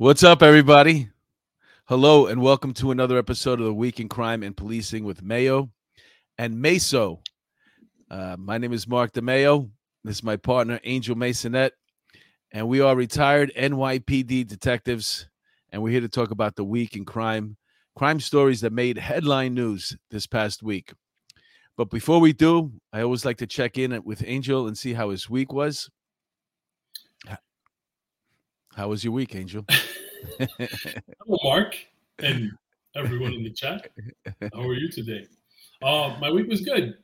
What's up, everybody? Hello, and welcome to another episode of The Week in Crime and Policing with Mayo and Meso. My name is Mark de Mayo. This is my partner, Angel Masonette, and we are retired NYPD detectives, and we're here to talk about the week in crime stories that made headline news this past week. But before we do, I always like to check in with Angel and see how his week was. How was your week, Angel? Hello, Mark, and everyone in the chat. How are you today? My week was good.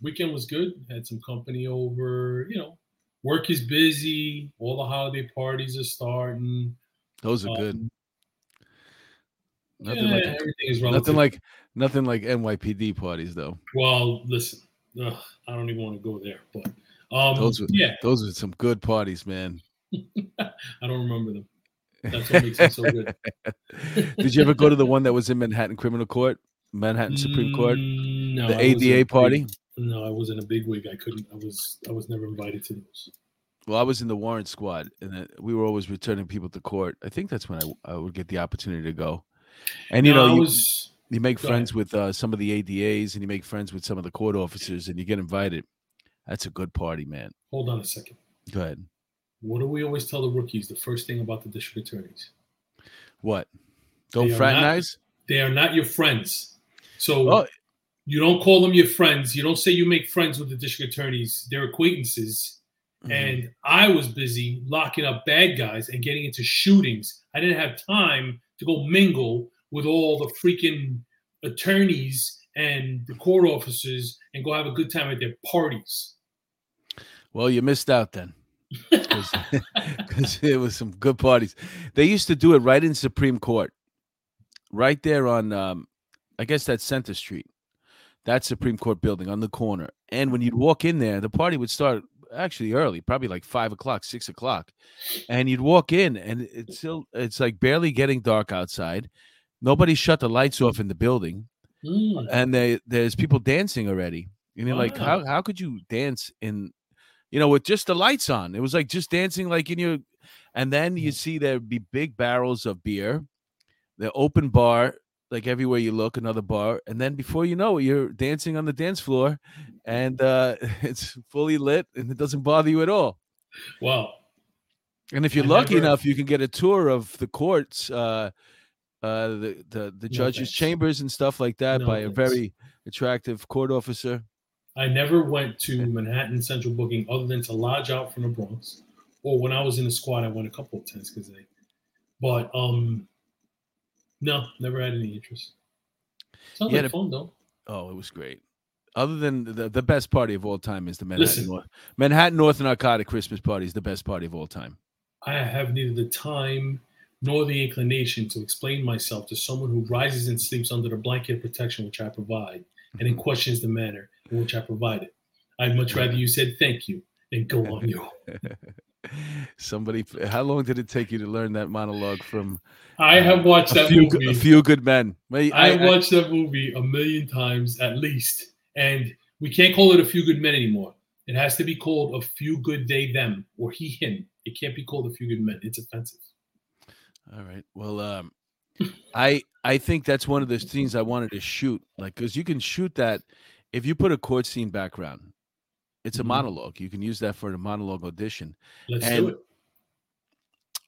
Weekend was good. Had some company over. You know, work is busy. All the holiday parties are starting. Those are good. Nothing like NYPD parties, though. Well, listen, I don't even want to go there. But those are some good parties, man. I don't remember them. That's what makes it so good. Did you ever go to the one that was in Manhattan Criminal Court, Manhattan Supreme Court? No, the ADA party? No, I wasn't a bigwig. I couldn't. I was never invited to those. Well, I was in the warrant squad, and we were always returning people to court. I think that's when I would get the opportunity to go. And you make friends with some of the ADAs, and you make friends with some of the court officers, and you get invited. That's a good party, man. Hold on a second. Go ahead. What do we always tell the rookies? The first thing about the district attorneys. What? Don't fraternize? They are not your friends. So you don't call them your friends. You don't say you make friends with the district attorneys. They're acquaintances. Mm-hmm. And I was busy locking up bad guys and getting into shootings. I didn't have time to go mingle with all the freaking attorneys and the court officers and go have a good time at their parties. Well, you missed out then. Because it was some good parties. They used to do it right in Supreme Court, right there on, I guess that's Center Street, that Supreme Court building on the corner. And when you'd walk in there, the party would start actually early, probably like 5 o'clock, 6 o'clock. And you'd walk in, and it's like barely getting dark outside. Nobody shut the lights off in the building, and there's people dancing already. And you're like, how could you dance in? You know, with just the lights on. It was like just dancing like in your... And then you see there'd be big barrels of beer, the open bar, like everywhere you look, another bar. And then before you know it, you're dancing on the dance floor, and it's fully lit, and it doesn't bother you at all. Wow. And if you're lucky enough, you can get a tour of the courts, the judge's chambers and stuff like that by a very attractive court officer. I never went to Manhattan Central Booking other than to lodge out from the Bronx. Or when I was in the squad, I went a couple of times no, never had any interest. Sounds like fun, though. Oh, it was great. Other than the best party of all time is the Manhattan North and Arcata Christmas party is the best party of all time. I have neither the time nor the inclination to explain myself to someone who rises and sleeps under the blanket of protection which I provide and then questions the manner in which I provided. I'd much rather you said thank you and go on your own. Somebody, how long did it take you to learn that monologue from? I have watched that movie. A Few Good Men. I watched that movie 1,000,000 times at least. And we can't call it A Few Good Men anymore. It has to be called A Few Good They Them or He Him. It can't be called A Few Good Men. It's offensive. All right. Well, I think that's one of the things I wanted to shoot. Like, because you can shoot that. If you put a court scene background, it's a monologue. You can use that for a monologue audition. Let's do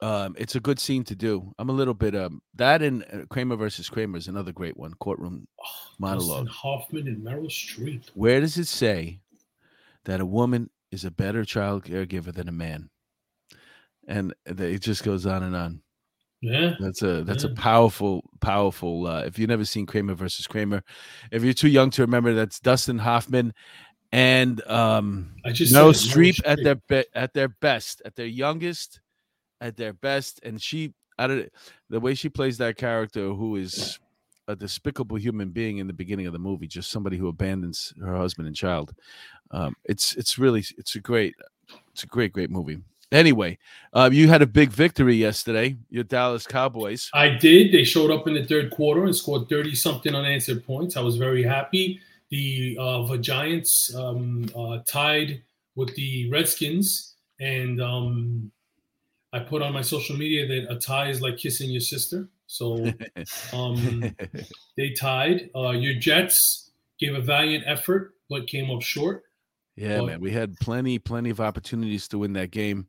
it. It's a good scene to do. I'm a little bit that and Kramer versus Kramer is another great one. Courtroom monologue. Dustin Hoffman and Meryl Streep. Where does it say that a woman is a better child caregiver than a man? And it just goes on and on. Yeah, that's a powerful. If you've never seen Kramer versus Kramer, if you're too young to remember, that's Dustin Hoffman and Meryl Streep at their best, at their youngest, at their best. And the way she plays that character, who is a despicable human being in the beginning of the movie, just somebody who abandons her husband and child. It's a great movie. Anyway, you had a big victory yesterday, your Dallas Cowboys. I did. They showed up in the third quarter and scored 30-something unanswered points. I was very happy. The Giants tied with the Redskins, and I put on my social media that a tie is like kissing your sister. So they tied. Your Jets gave a valiant effort, but came up short. Yeah, man, we had plenty of opportunities to win that game.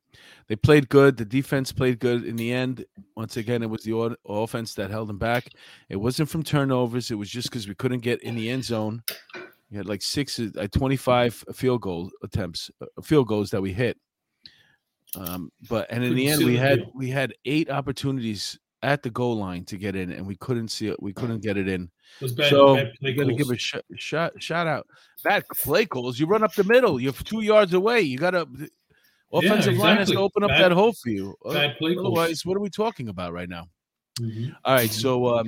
They played good. The defense played good. In the end, once again, it was the offense that held them back. It wasn't from turnovers. It was just because we couldn't get in the end zone. We had like 25 field goals that we hit. But in the end, we had 8 opportunities at the goal line to get in, and we couldn't see it. We couldn't get it in. So we're going to give a shout out. Bad play calls. You run up the middle. You're 2 yards away. You got to offensive line has to open up that hole for you. Bad play calls. Otherwise, what are we talking about right now? Mm-hmm. All right. So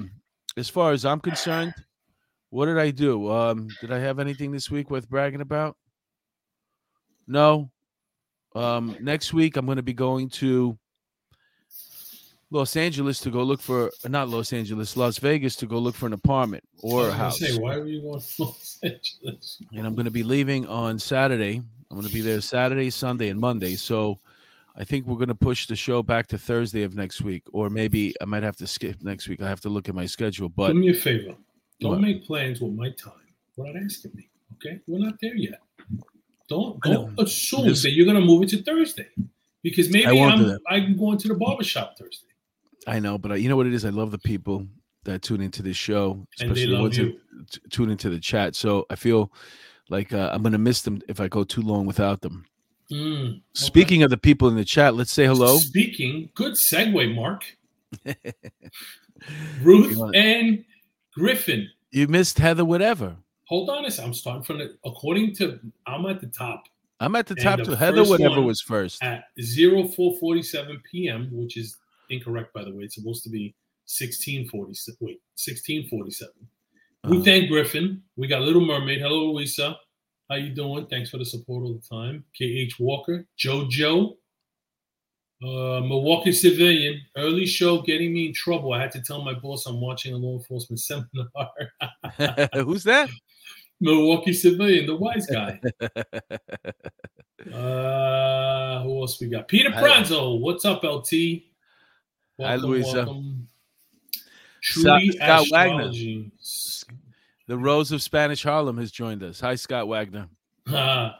as far as I'm concerned, what did I do? Did I have anything this week worth bragging about? No. Next week, I'm going to be going to Las Vegas to go look for an apartment or a house. Why were you going to Los Angeles? And I'm going to be leaving on Saturday. I'm going to be there Saturday, Sunday, and Monday. So I think we're going to push the show back to Thursday of next week, or maybe I might have to skip next week. I have to look at my schedule. But do me a favor. Don't make plans with my time without asking me. Okay, we're not there yet. Don't assume that you're going to move it to Thursday, because maybe I'm going to the barbershop Thursday. I know, but you know what it is? I love the people that tune into this show, especially the ones that tune into the chat. So I feel like I'm going to miss them if I go too long without them. Okay. Speaking of the people in the chat, let's say hello. Good segue, Mark. Ruth and Griffin. You missed Heather Whatever. Hold on a second. I'm starting from I'm at the top. I'm at the top too. Heather Whatever was first. At 04:47 p.m., which is incorrect, by the way. It's supposed to be 1647. We thank Griffin. We got Little Mermaid. Hello, Luisa. How you doing? Thanks for the support all the time. K.H. Walker. JoJo. Milwaukee Civilian. Early show getting me in trouble. I had to tell my boss I'm watching a law enforcement seminar. Who's that? Milwaukee Civilian, the wise guy. Who else we got? Peter Pranzo. What's up, LT? Welcome, hi, Luisa. Trudy Scott Wagner. The Rose of Spanish Harlem has joined us. Hi, Scott Wagner. There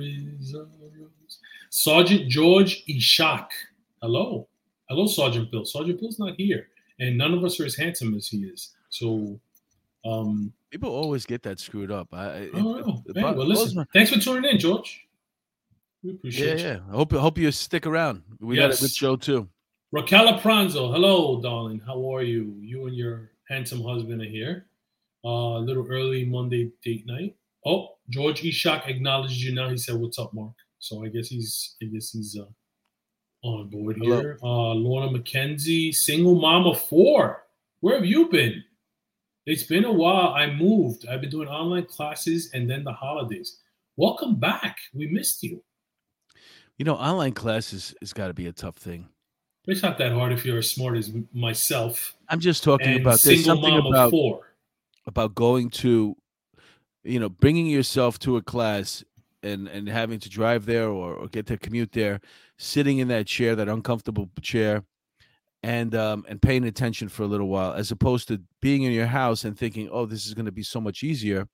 is a rose. Sergeant George Ishak. Hello. Hello, Sergeant Bill. Sergeant Bill's not here. And none of us are as handsome as he is. So people always get that screwed up. Well, listen, thanks for tuning in, George. We appreciate you. Yeah. I hope you stick around. We got a good show, too. Raquel Pranzo, hello, darling. How are you? You and your handsome husband are here. A little early Monday date night. Oh, George Ishak acknowledged you now. He said, "What's up, Mark?" So I guess he's on board here. Lorna McKenzie, single mama 4. Where have you been? It's been a while. I moved. I've been doing online classes and then the holidays. Welcome back. We missed you. You know, online classes has got to be a tough thing. It's not that hard if you're as smart as myself. I'm just talking about this. Something about going to, bringing yourself to a class and having to drive there or get to commute there, sitting in that chair, that uncomfortable chair, and paying attention for a little while, as opposed to being in your house and thinking, oh, this is going to be so much easier.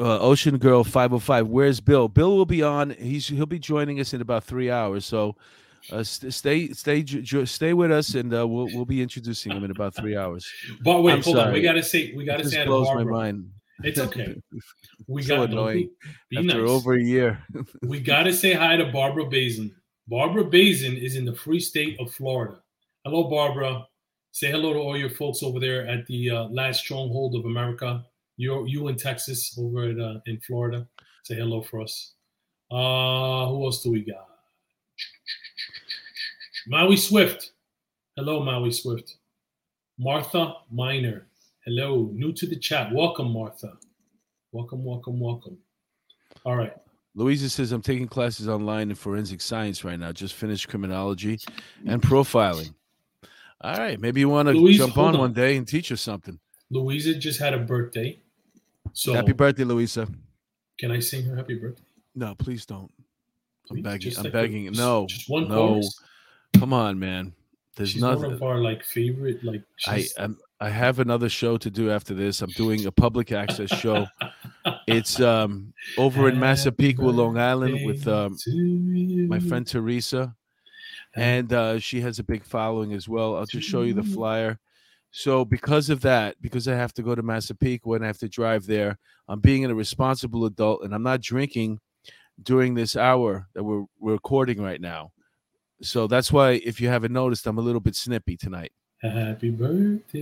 Ocean Girl 505. Where's Bill? Bill will be on. He'll be joining us in about 3 hours. So, stay with us, and we'll be introducing him in about 3 hours. But wait, hold on. We gotta say. It blows my mind. It's okay. We so got annoying after nice. Over a year. We gotta say hi to Barbara Bazin. Barbara Bazin is in the free state of Florida. Hello, Barbara. Say hello to all your folks over there at the last stronghold of America. You in Texas, over at, in Florida. Say hello for us. Who else do we got? Maui Swift. Hello, Maui Swift. Martha Miner. Hello. New to the chat. Welcome, Martha. Welcome. All right. Louisa says, I'm taking classes online in forensic science right now. Just finished criminology and profiling. All right. Maybe you want to jump on one day and teach us something. Louisa just had a birthday. So happy birthday, Louisa. Can I sing her happy birthday? No, please don't. I'm begging. Just one chorus. Come on, man. She's nothing. One of our favorite. I have another show to do after this. I'm doing a public access show. It's over in Massapequa, Long Island, with my friend Teresa, and she has a big following as well. I'll just show you the flyer. So because of that, because I have to go to Massapequa and I have to drive there, I'm being a responsible adult and I'm not drinking during this hour that we're recording right now. So that's why, if you haven't noticed, I'm a little bit snippy tonight. Happy birthday.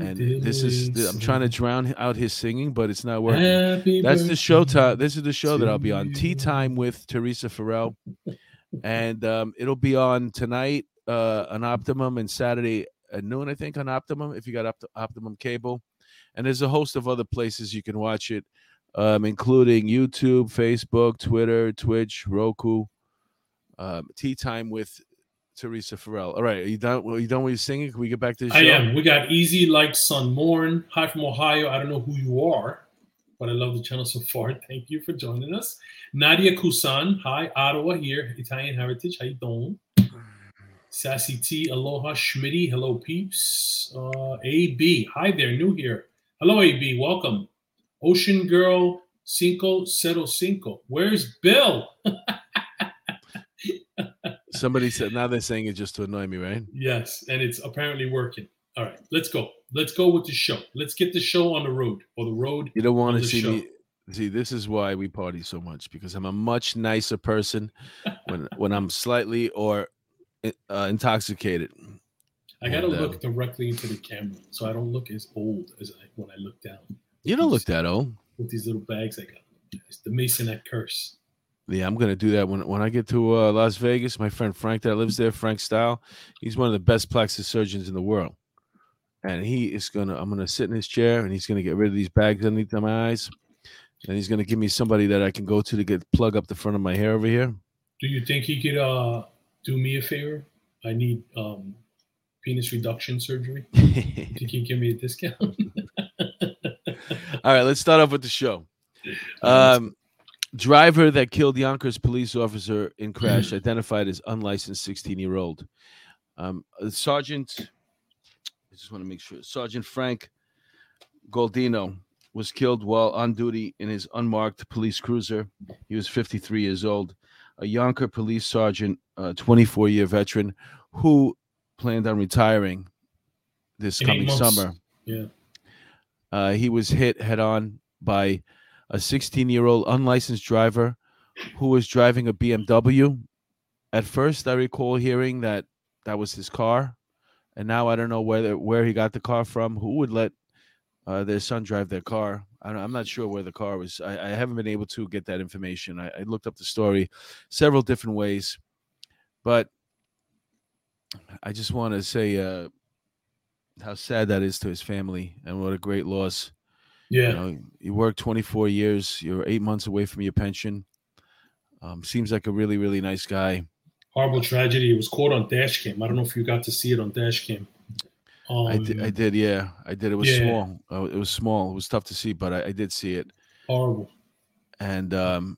And this is, I'm trying to drown out his singing, but it's not working. That's the show time. This is the show that I'll be on. Tea Time with Teresa Farrell. And it'll be on tonight on Optimum and Saturday at noon, I think, on Optimum, if you got Optimum Cable. And there's a host of other places you can watch it, including YouTube, Facebook, Twitter, Twitch, Roku. Tea Time with Teresa Farrell. All right, are you done with your singing? Can we get back to the show? I am. We got Easy Like Sun Morn. Hi from Ohio. I don't know who you are, but I love the channel so far. Thank you for joining us. Nadia Kusan. Hi, Ottawa here. Italian Heritage. How you doing? Sassy T. Aloha Schmitty. Hello, peeps. AB. Hi there. New here. Hello, AB. Welcome. Ocean Girl Cinco Cero Cinco. Where's Bill? Somebody said, now they're saying it just to annoy me, right? Yes, and it's apparently working. All right, let's go. Let's go with the show. Let's get the show on the road, or the road. You don't want to see me. See, this is why we party so much, because I'm a much nicer person when I'm slightly or intoxicated. I got to look directly into the camera so I don't look as old as when I look down. You don't look that old. With these little bags I got. It's the Masonette curse. Yeah, I'm going to do that when I get to Las Vegas. My friend Frank that lives there, Frank Style, he's one of the best plastic surgeons in the world. And I'm going to sit in his chair, and he's going to get rid of these bags underneath my eyes. And he's going to give me somebody that I can go to get plug up the front of my hair over here. Do you think he could do me a favor? I need penis reduction surgery. Do you think he can give me a discount? All right, let's start off with the show. Driver that killed Yonkers police officer in crash identified as unlicensed 16-year-old. Sergeant, I just want to make sure, Sergeant Frank Goldino was killed while on duty in his unmarked police cruiser. He was 53 years old, a Yonkers police sergeant, a 24-year veteran who planned on retiring this coming summer. Yeah, he was hit head-on by a 16-year-old unlicensed driver who was driving a BMW. At first, I recall hearing that was his car, and now I don't know where he got the car from. Who would let their son drive their car? I'm not sure where the car was. I haven't been able to get that information. I looked up the story several different ways, but I just want to say how sad that is to his family and what a great loss. Yeah, you work 24 years. You're 8 months away from your pension. Seems like a really, really nice guy. Horrible tragedy. It was caught on dash cam. I don't know if you got to see it on dash cam. I did. Yeah, I did. It was small. It was small. It was tough to see, but I did see it. Horrible. And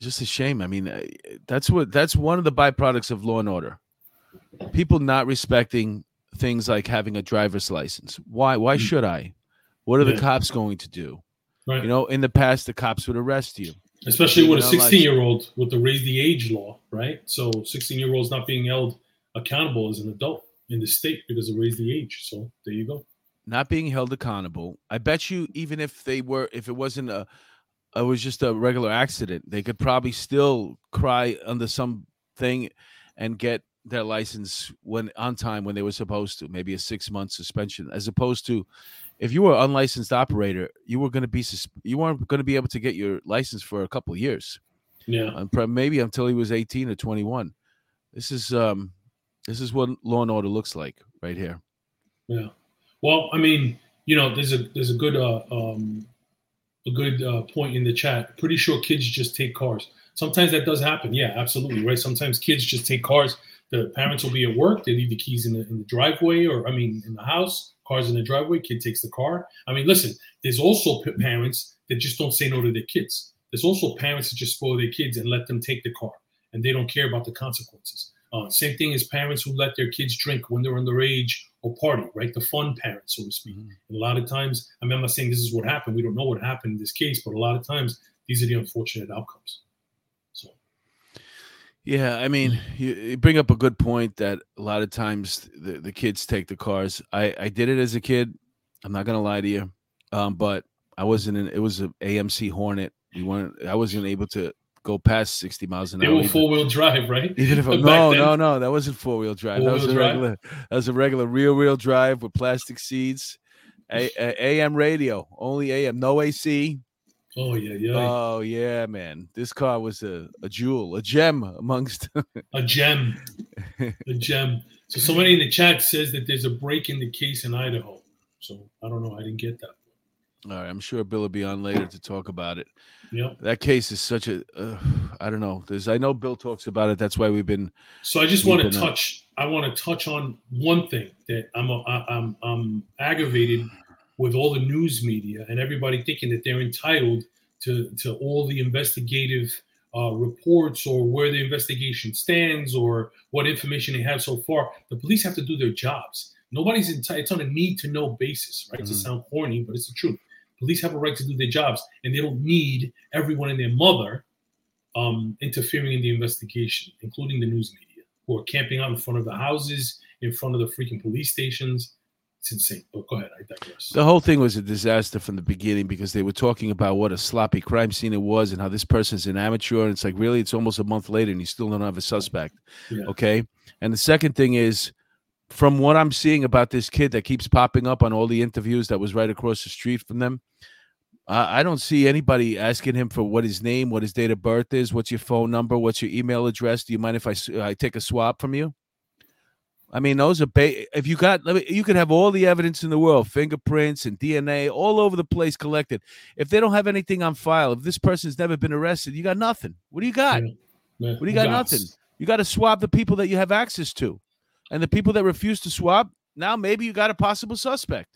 just a shame. I mean, that's one of the byproducts of law and order. People not respecting things like having a driver's license. Why should I? What are the cops going to do? Right. You know, in the past, the cops would arrest you. Especially with a 16-year-old with the raise the age law, right? So 16-year-olds not being held accountable as an adult in the state because of raise the age. So there you go. Not being held accountable. I bet you even if they were, if it wasn't it was just a regular accident, they could probably still cry under something and get their license when on time when they were supposed to, maybe a 6-month suspension, as opposed to if you were an unlicensed operator, you weren't going to be able to get your license for a couple of years. Yeah. Maybe until he was 18 or 21. This is what law and order looks like right here. Yeah. Well, I mean, you know, there's a good point in the chat. Pretty sure kids just take cars. Sometimes that does happen. Yeah, absolutely. Right. Sometimes kids just take cars. The parents will be at work. They leave the keys in the driveway, in the house. Cars in the driveway. Kid takes the car. I mean, listen, there's also parents that just don't say no to their kids. There's also parents that just spoil their kids and let them take the car, and they don't care about the consequences. Same thing as parents who let their kids drink when they're underage or party, right? The fun parents, so to speak. Mm-hmm. And a lot of times, I mean, I'm not saying this is what happened. We don't know what happened in this case, but a lot of times, these are the unfortunate outcomes. So, yeah, I mean, you bring up a good point that a lot of times the kids take the cars. I did it as a kid. I'm not going to lie to you, but I wasn't in. It was an AMC Hornet. I wasn't able to go past 60 miles an hour. They were four-wheel drive, right? No, that wasn't four-wheel drive. That was a regular rear-wheel drive with plastic seats. AM radio, only AM, no AC. Oh, yeah. Oh, yeah, man. This car was a jewel, a gem amongst... A gem. So somebody in the chat says that there's a break in the case in Idaho. So I don't know. I didn't get that. All right, I'm sure Bill will be on later to talk about it. Yeah, that case is such a I don't know. I know Bill talks about it. That's why we've been. So I just want to touch. I want to touch on one thing that I'm aggravated with all the news media and everybody thinking that they're entitled to all the investigative reports or where the investigation stands or what information they have so far. The police have to do their jobs. Nobody's entitled. It's on a need-to-know basis, right? Mm-hmm. To sound corny, but it's the truth. Police have a right to do their jobs, and they don't need everyone and their mother interfering in the investigation, including the news media, who are camping out in front of the houses, in front of the freaking police stations. It's insane. But go ahead, I digress. The whole thing was a disaster from the beginning because they were talking about what a sloppy crime scene it was and how this person's an amateur. And it's like, really, it's almost a month later, and you still don't have a suspect, yeah. Okay? And the second thing is, from what I'm seeing about this kid that keeps popping up on all the interviews that was right across the street from them, I don't see anybody asking him for what his name, what his date of birth is, what's your phone number, what's your email address. Do you mind if I take a swab from you? I mean, those are if you got, you could have all the evidence in the world, fingerprints and DNA all over the place collected. If they don't have anything on file, if this person's never been arrested, you got nothing. What do you got? Yeah. What do you got? Nothing. You got to swab the people that you have access to. And the people that refuse to swab, now maybe you got a possible suspect.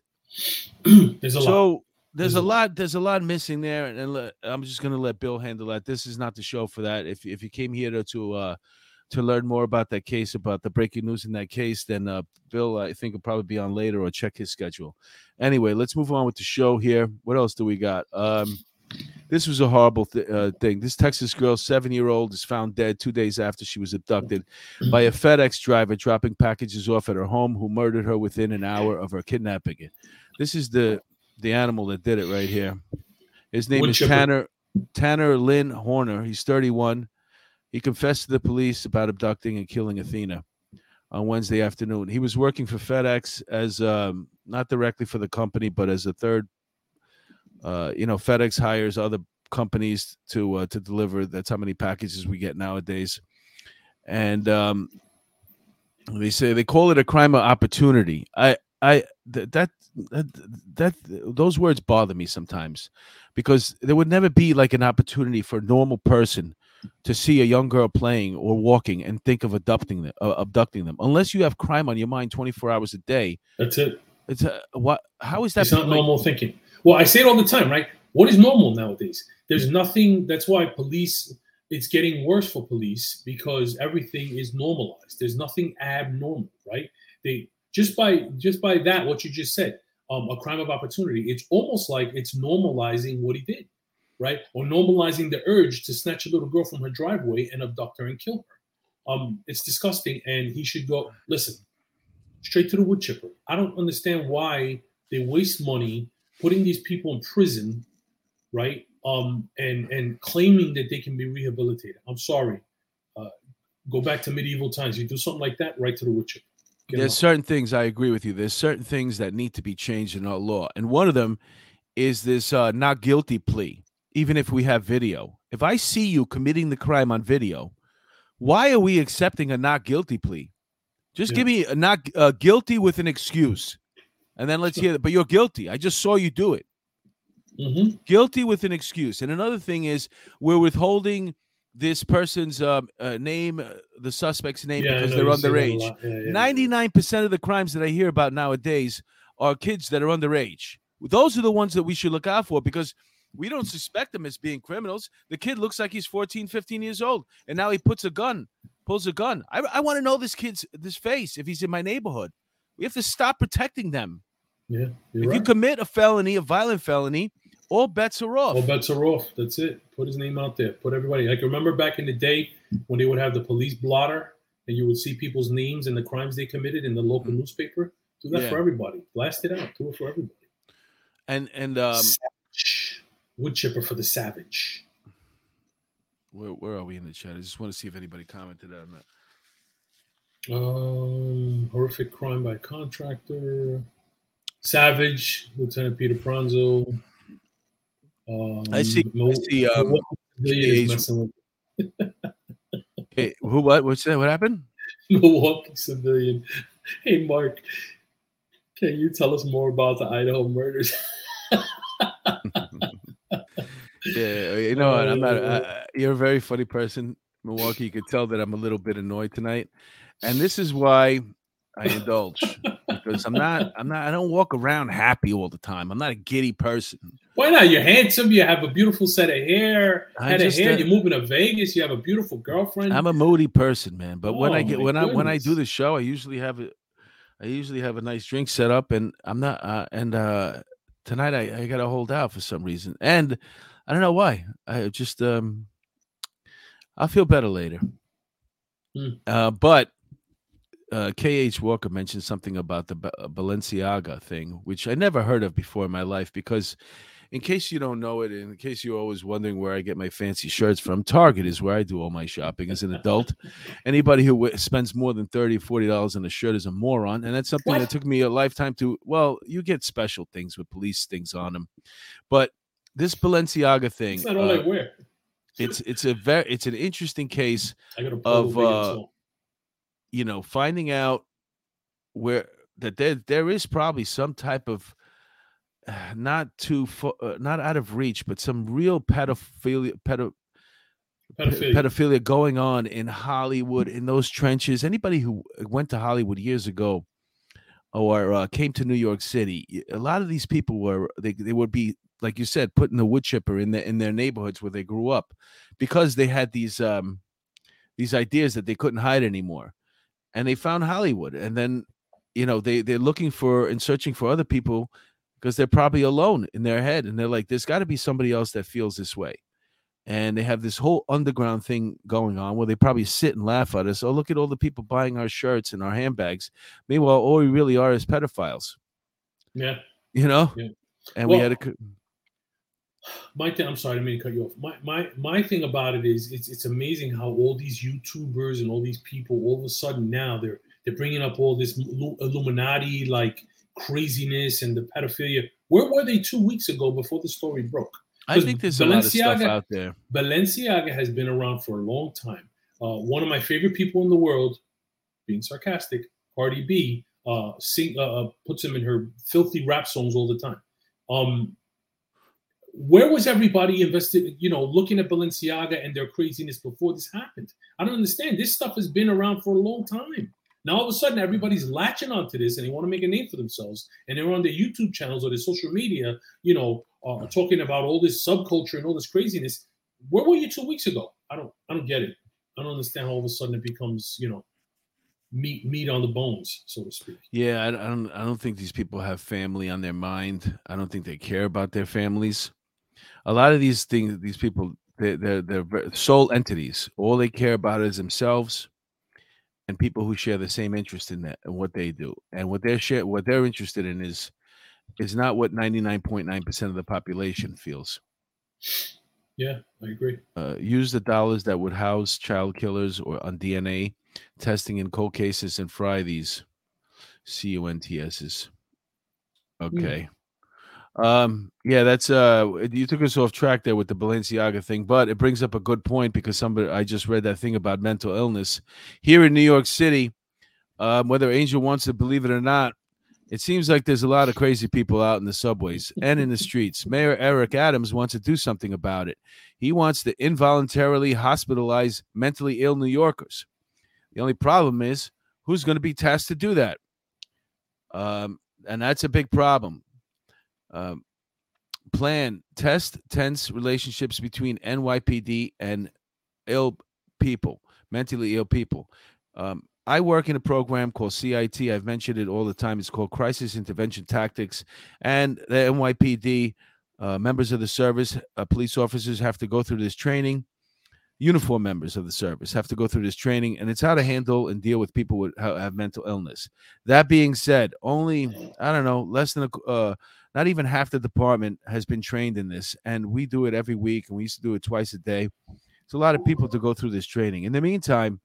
There's a lot missing there, and I'm just going to let Bill handle that. This is not the show for that. If you came here to learn more about that case, about the breaking news in that case, then Bill, I think, will probably be on later or check his schedule. Anyway, let's move on with the show here. What else do we got? This was a horrible thing. This Texas girl, 7-year-old, is found dead 2 days after she was abducted by a FedEx driver dropping packages off at her home, who murdered her within an hour of her kidnapping. This is the animal that did it right here. His name is Tanner Lynn Horner. He's 31. He confessed to the police about abducting and killing Athena on Wednesday afternoon. He was working for FedEx as not directly for the company, but as a third. FedEx hires other companies to deliver. That's how many packages we get nowadays. And they say they call it a crime of opportunity. Those words bother me sometimes because there would never be like an opportunity for a normal person to see a young girl playing or walking and think of abducting them, unless you have crime on your mind 24 hours a day. That's it. It's what? How is that? It's not normal thinking. Well, I say it all the time, right? What is normal nowadays? There's nothing. That's why police, it's getting worse for police because everything is normalized. There's nothing abnormal, right? They just by that, what you just said, a crime of opportunity. It's almost like it's normalizing what he did, right? Or normalizing the urge to snatch a little girl from her driveway and abduct her and kill her. It's disgusting, and he should go, listen, straight to the wood chipper. I don't understand why they waste money putting these people in prison, right, and claiming that they can be rehabilitated. I'm sorry. Go back to medieval times. You do something like that, right to the wood chipper. There's certain things, I agree with you. There's certain things that need to be changed in our law. And one of them is this not guilty plea, even if we have video. If I see you committing the crime on video, why are we accepting a not guilty plea? Just give me a not guilty with an excuse. And then let's hear that. But you're guilty. I just saw you do it. Mm-hmm. Guilty with an excuse. And another thing is we're withholding this person's name, the suspect's name, because they're underage. 99% of the crimes that I hear about nowadays are kids that are underage. Those are the ones that we should look out for because We don't suspect them as being criminals. The kid looks like he's 14, 15 years old, and now he pulls a gun. I want to know this face if he's in my neighborhood. We have to stop protecting them. Yeah, if you commit a felony, a violent felony, all bets are off. All bets are off. That's it. Put his name out there. Put everybody. Like, remember back in the day when they would have the police blotter and you would see people's names and the crimes they committed in the local newspaper? Do that for everybody. Blast it out. Do it for everybody. And savage. Wood chipper for the savage. Where are we in the chat? I just want to see if anybody commented on that. Horrific crime by contractor. Savage, Lieutenant Peter Pranzo. I see. Civilian hey, who? What? What's that? What happened? Milwaukee civilian. Hey, Mark, can you tell us more about the Idaho murders? Yeah, you know what? I'm not. You're a very funny person, Milwaukee. You could tell that I'm a little bit annoyed tonight, and this is why I indulge. Because I don't walk around happy all the time. I'm not a giddy person. Why not? You're handsome. You have a beautiful set of hair. You're moving to Vegas. You have a beautiful girlfriend. I'm a moody person, man. But when I do the show, I usually have a nice drink set up, and I'm not. Tonight I got to hold out for some reason, and I don't know why. I just I'll feel better later. But. K.H. Walker mentioned something about the Balenciaga thing, which I never heard of before in my life, because in case you don't know it, in case you're always wondering where I get my fancy shirts from, Target is where I do all my shopping as an adult. Anybody who spends more than $30, $40 on a shirt is a moron, and that's something that took me a lifetime to, well, you get special things with police things on them. But this Balenciaga thing... It's not all I wear. It's an interesting case of... you know, finding out where that there is probably some type of not out of reach, but some real pedophilia going on in Hollywood, in those trenches. Anybody who went to Hollywood years ago or came to New York City, a lot of these people they would be, like you said, putting the wood chipper in their neighborhoods where they grew up, because they had these ideas that they couldn't hide anymore. And they found Hollywood, and then, you know, they're looking for and searching for other people, because they're probably alone in their head, and they're like, "There's got to be somebody else that feels this way." And they have this whole underground thing going on where they probably sit and laugh at us. Oh, look at all the people buying our shirts and our handbags. Meanwhile, all we really are is pedophiles. Yeah, you know. Yeah. And well, we had a. My thing, I'm sorry, I didn't mean to cut you off. My thing about it is it's amazing how all these YouTubers and all these people all of a sudden now they're bringing up all this Illuminati like craziness and the pedophilia. Where were they 2 weeks ago before the story broke? I think there's a lot of stuff out there. Balenciaga has been around for a long time. One of my favorite people in the world, being sarcastic, Cardi B, puts him in her filthy rap songs all the time. Where was everybody invested, you know, looking at Balenciaga and their craziness before this happened? I don't understand. This stuff has been around for a long time. Now, all of a sudden, everybody's latching onto this, and they want to make a name for themselves. And they're on their YouTube channels or their social media, you know, talking about all this subculture and all this craziness. Where were you 2 weeks ago? I don't get it. I don't understand how all of a sudden it becomes, you know, meat on the bones, so to speak. Yeah, I don't think these people have family on their mind. I don't think they care about their families. A lot of these things, these people, they're sole entities. All they care about is themselves and people who share the same interest in that and what they do. And what they're interested in is not what 99.9% of the population feels. Yeah, I agree. Use the dollars that would house child killers or on DNA testing in cold cases and fry these CUNTSs. Okay. Mm. Yeah, that's you took us off track there with the Balenciaga thing, but it brings up a good point, because I just read that thing about mental illness here in New York City. Whether Angel wants to believe it or not, it seems like there's a lot of crazy people out in the subways and in the streets. Mayor Eric Adams wants to do something about it. He wants to involuntarily hospitalize mentally ill New Yorkers. The only problem is who's going to be tasked to do that, and that's a big problem. Plan. Test tense relationships between NYPD and ill people, mentally ill people. I work in a program called CIT. I've mentioned it all the time. It's called Crisis Intervention Tactics. And the NYPD members of the service, police officers have to go through this training. Uniform members of the service have to go through this training. And it's how to handle and deal with people who have mental illness. That being said, only, I don't know, less than not even half the department has been trained in this. And we do it every week. And we used to do it twice a day. It's a lot of people to go through this training. In the meantime,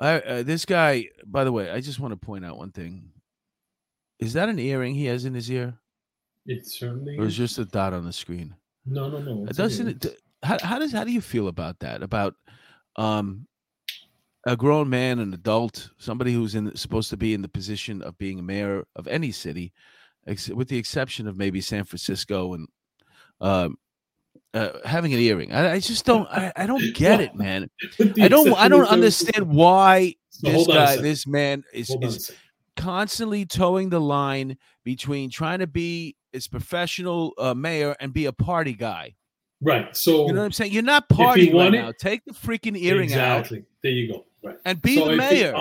this guy, by the way, I just want to point out one thing. Is that an earring he has in his ear? It certainly is. Or is just a dot on the screen? No. How do you feel about that? About a grown man, an adult, somebody who's supposed to be in the position of being a mayor of any city, with the exception of maybe San Francisco, and having an earring. I just don't. I don't get it, man. I don't understand why this man is constantly towing the line between trying to be his professional mayor and be a party guy. Right. So you know what I'm saying. You're not partying right now. Take the freaking earring out. Exactly. There you go. Right. And be the mayor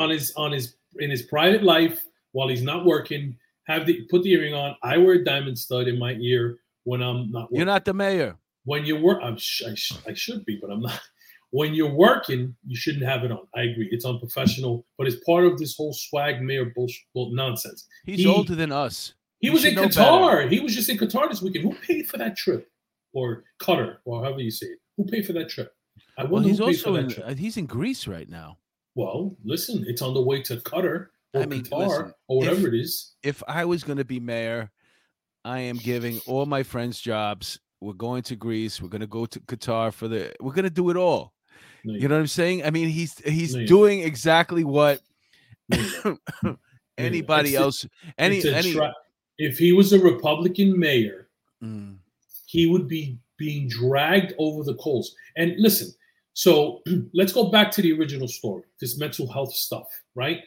in his private life while he's not working. Put the earring on. I wear a diamond stud in my ear when I'm not working. You're not the mayor. When you work, I should be, but I'm not. When you're working, you shouldn't have it on. I agree. It's unprofessional, but it's part of this whole swag mayor bullshit nonsense. He's older than us. He was in Qatar. Better. He was just in Qatar this weekend. Who paid for that trip? Or Qatar, or however you say it. Who paid for that trip? I wonder he's in Greece right now. Well, listen, it's on the way to Qatar Qatar or whatever it is. If I was going to be mayor, I am giving all my friends jobs. We're going to Greece. We're going to go to Qatar we're going to do it all. No, you know what I'm saying? I mean, he's doing exactly what anybody else. If he was a Republican mayor, he would be being dragged over the coals. And listen, so let's go back to the original story. This mental health stuff, right?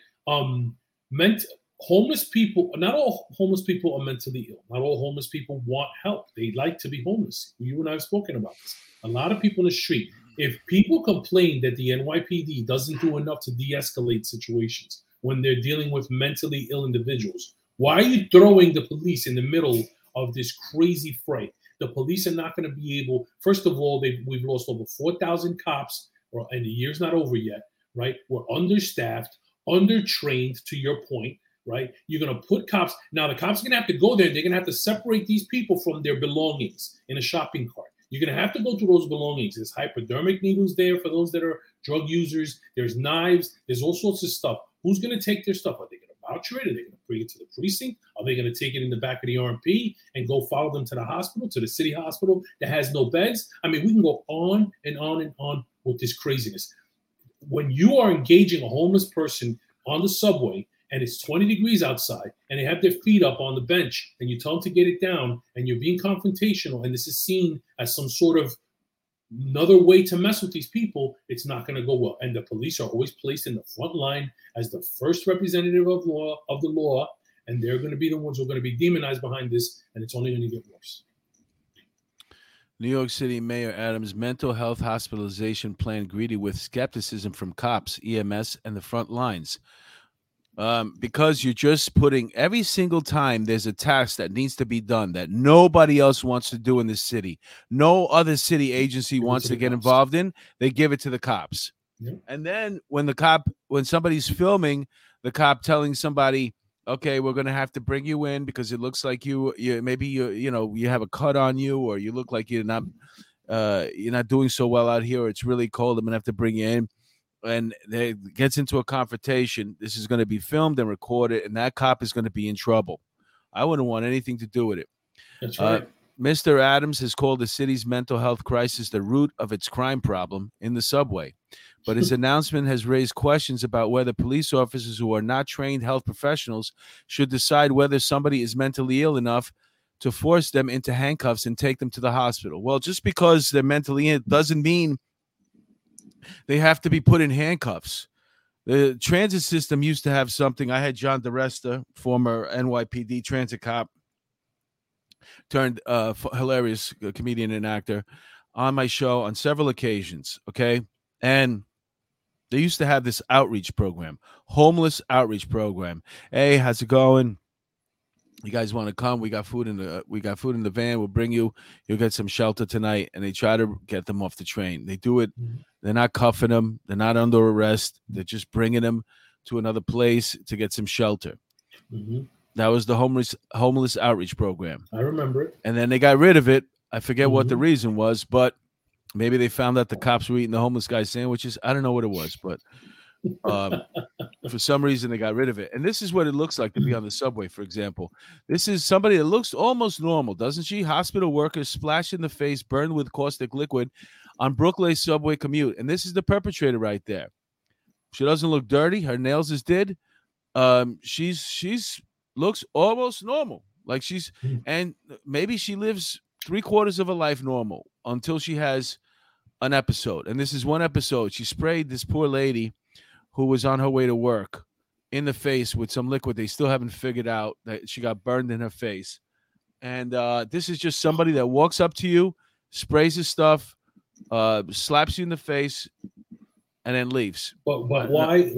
Homeless people, not all homeless people are mentally ill. Not all homeless people want help. They like to be homeless. You and I have spoken about this. A lot of people in the street. If people complain that the NYPD doesn't do enough to de-escalate situations when they're dealing with mentally ill individuals, why are you throwing the police in the middle of this crazy fray? The police are not going to be able, first of all, we've lost over 4,000 cops, and the year's not over yet, right? We're understaffed, undertrained, to your point. Right? You're going to put cops. Now, the cops are going to have to go there. They're going to have to separate these people from their belongings in a shopping cart. You're going to have to go through those belongings. There's hypodermic needles there for those that are drug users. There's knives. There's all sorts of stuff. Who's going to take their stuff? Are they going to voucher it? Are they going to bring it to the precinct? Are they going to take it in the back of the RMP and go follow them to the hospital, to the city hospital that has no beds? I mean, we can go on and on and on with this craziness. When you are engaging a homeless person on the subway, and it's 20 degrees outside, and they have their feet up on the bench, and you tell them to get it down, and you're being confrontational, and this is seen as some sort of another way to mess with these people, it's not going to go well. And the police are always placed in the front line as the first representative of the law, and they're going to be the ones who are going to be demonized behind this, and it's only going to get worse. New York City Mayor Adams' mental health hospitalization plan greeted with skepticism from cops, EMS, and the front lines. Because you're just putting every single time there's a task that needs to be done that nobody else wants to do in the city. No other city agency wants to get involved in. They give it to the cops. Yeah. And then when somebody's filming, the cop telling somebody, okay, we're going to have to bring you in because it looks like you have a cut on you, or you look like you're not doing so well out here. Or it's really cold. I'm going to have to bring you in. And they gets into a confrontation. This is going to be filmed and recorded, and that cop is going to be in trouble. I wouldn't want anything to do with it. That's right. Mr. Adams has called the city's mental health crisis the root of its crime problem in the subway. But his announcement has raised questions about whether police officers who are not trained health professionals should decide whether somebody is mentally ill enough to force them into handcuffs and take them to the hospital. Well, just because they're mentally ill doesn't mean they have to be put in handcuffs. The transit system used to have something. I had John DeResta, former NYPD transit cop, turned hilarious comedian and actor, on my show on several occasions, okay? And they used to have this outreach program, homeless outreach program. Hey, how's it going? You guys want to come? We got food in the van. We'll bring you. You'll get some shelter tonight. And they try to get them off the train. They do it. They're not cuffing them. They're not under arrest. They're just bringing them to another place to get some shelter. Mm-hmm. That was the homeless outreach program. I remember it. And then they got rid of it. I forget what the reason was, but maybe they found out the cops were eating the homeless guy's sandwiches. I don't know what it was, but for some reason they got rid of it. And this is what it looks like to be on the subway, for example. This is somebody that looks almost normal, doesn't she? Hospital worker splashed in the face, burned with caustic liquid on Brooklyn subway commute. And this is the perpetrator right there. She doesn't look dirty. Her nails is did. She's looks almost normal. Like and maybe she lives three-quarters of her life normal until she has an episode. And this is one episode. She sprayed this poor lady who was on her way to work in the face with some liquid. They still haven't figured out that she got burned in her face. And this is just somebody that walks up to you, sprays his stuff, slaps you in the face, and then leaves. But why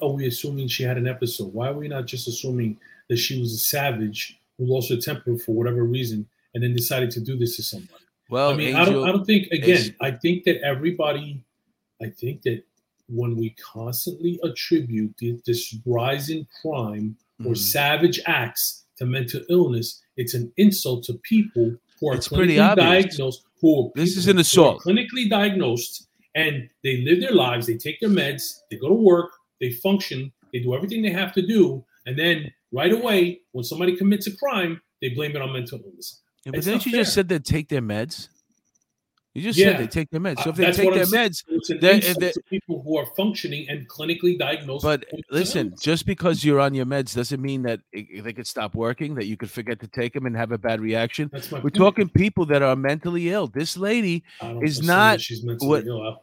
are we assuming she had an episode? Why are we not just assuming that she was a savage who lost her temper for whatever reason and then decided to do this to somebody? Well, I mean, Angel, I don't think, again, I think that when we constantly attribute this rise in crime or savage acts to mental illness, it's an insult to people who are clinically diagnosed. This is an assault. Clinically diagnosed, and they live their lives, they take their meds, they go to work, they function, they do everything they have to do, and then right away, when somebody commits a crime, they blame it on mental illness. Yeah, but didn't you just said they take their meds? You just said they take their meds. So if they take their meds, it's people who are functioning and clinically diagnosed. But listen, just because you're on your meds doesn't mean that they could stop working, that you could forget to take them and have a bad reaction. We're talking people that are mentally ill. This lady is not. She's mentally ill.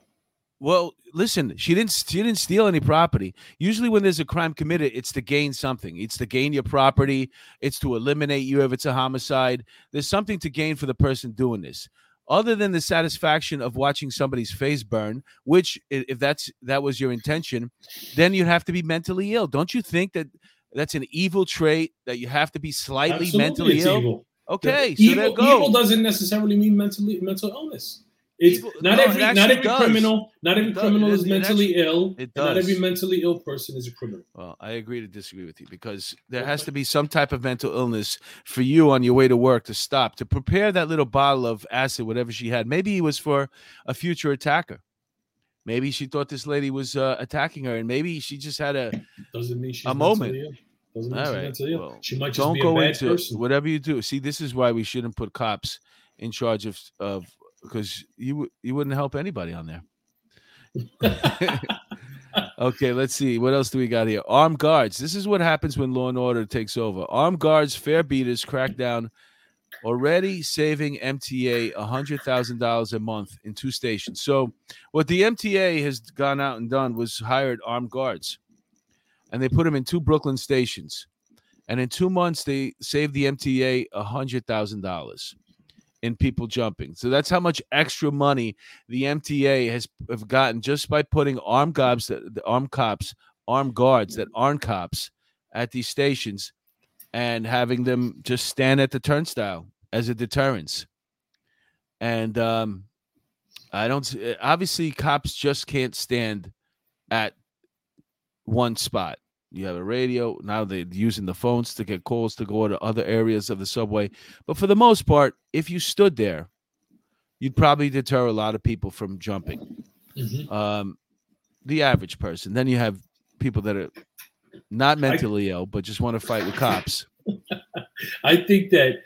Well, listen, she didn't steal any property. Usually when there's a crime committed, it's to gain something. It's to gain your property. It's to eliminate you if it's a homicide. There's something to gain for the person doing this. Other than the satisfaction of watching somebody's face burn, which if that was your intention, then you'd have to be mentally ill. Don't you think that that's an evil trait, that you have to be slightly mentally ill? Evil. Okay, so there goes. Evil doesn't necessarily mean mental illness. It's not every criminal is mentally ill. It does. Not every mentally ill person is a criminal. Well, I agree to disagree with you, because there has to be some type of mental illness for you on your way to work to stop, to prepare that little bottle of acid, whatever she had. Maybe it was for a future attacker. Maybe she thought this lady was attacking her, and maybe she just had a moment. Ill. Doesn't mean mentally ill. Well, she might just be a bad person. Whatever you do. See, this is why we shouldn't put cops in charge of because you wouldn't help anybody on there. Okay, let's see. What else do we got here? Armed guards. This is what happens when law and order takes over. Armed guards, fare beaters, crackdown, already saving MTA $100,000 a month in two stations. So what the MTA has gone out and done was hired armed guards. And they put them in two Brooklyn stations. And in 2 months, they saved the MTA $100,000. And people jumping. So that's how much extra money the MTA have gotten just by putting armed guards that aren't cops at these stations and having them just stand at the turnstile as a deterrence. And obviously cops just can't stand at one spot. You have a radio. Now they're using the phones to get calls to go to other areas of the subway. But for the most part, if you stood there, you'd probably deter a lot of people from jumping. Mm-hmm. The average person. Then you have people that are not mentally ill, but just want to fight with cops. I think that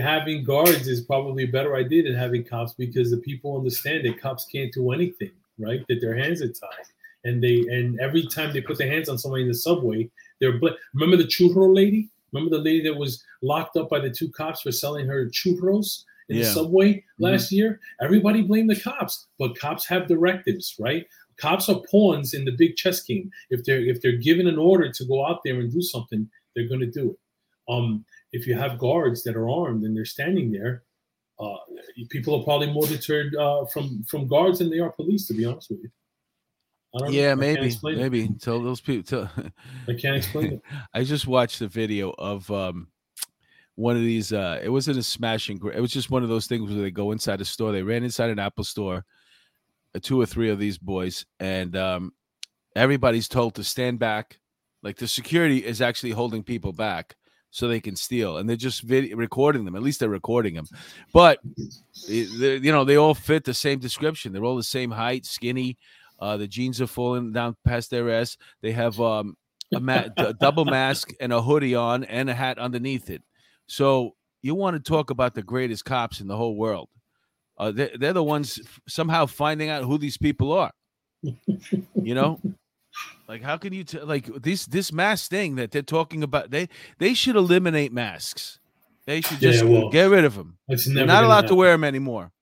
having guards is probably a better idea than having cops, because the people understand that cops can't do anything, right? That their hands are tied. And every time they put their hands on somebody in the subway, they're remember the churro lady? Remember the lady that was locked up by the two cops for selling her churros in the subway last year? Everybody blamed the cops, but cops have directives, right? Cops are pawns in the big chess game. If they're given an order to go out there and do something, they're going to do it. if you have guards that are armed and they're standing there, people are probably more deterred from guards than they are police, to be honest with you. I don't know. Maybe tell those people. I can't explain it. I just watched a video of one of these. It wasn't a smashing. It was just one of those things where they go inside a store. They ran inside an Apple store, two or three of these boys, and everybody's told to stand back. Like the security is actually holding people back so they can steal, and they're just recording them. At least they're recording them. But you know, they all fit the same description. They're all the same height, skinny. The jeans are falling down past their ass. They have a double mask and a hoodie on and a hat underneath it. So you want to talk about the greatest cops in the whole world. They're the ones somehow finding out who these people are. You know? Like, how can you this mask thing that they're talking about? They should eliminate masks. They should just get rid of them. You're not allowed to wear them anymore.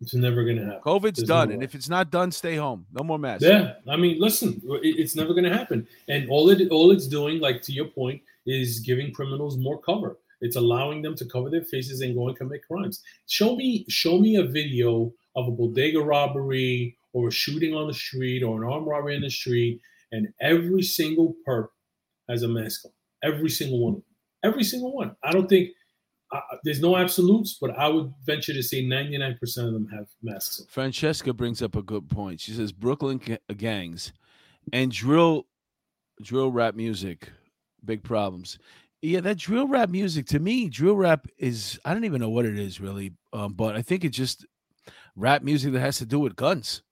It's never going to happen. COVID's done. And if it's not done, stay home. No more masks. Yeah. I mean, listen, it's never going to happen. And all it's doing, like to your point, is giving criminals more cover. It's allowing them to cover their faces and go and commit crimes. Show me a video of a bodega robbery or a shooting on the street or an armed robbery in the street, and every single perp has a mask on. Every single one. Every single one. I don't think... there's no absolutes, but I would venture to say 99% of them have masks on. Francesca brings up a good point. She says Brooklyn gangs and drill rap music, big problems. Yeah, that drill rap music, to me, drill rap is, I don't even know what it is really, but I think it's just rap music that has to do with guns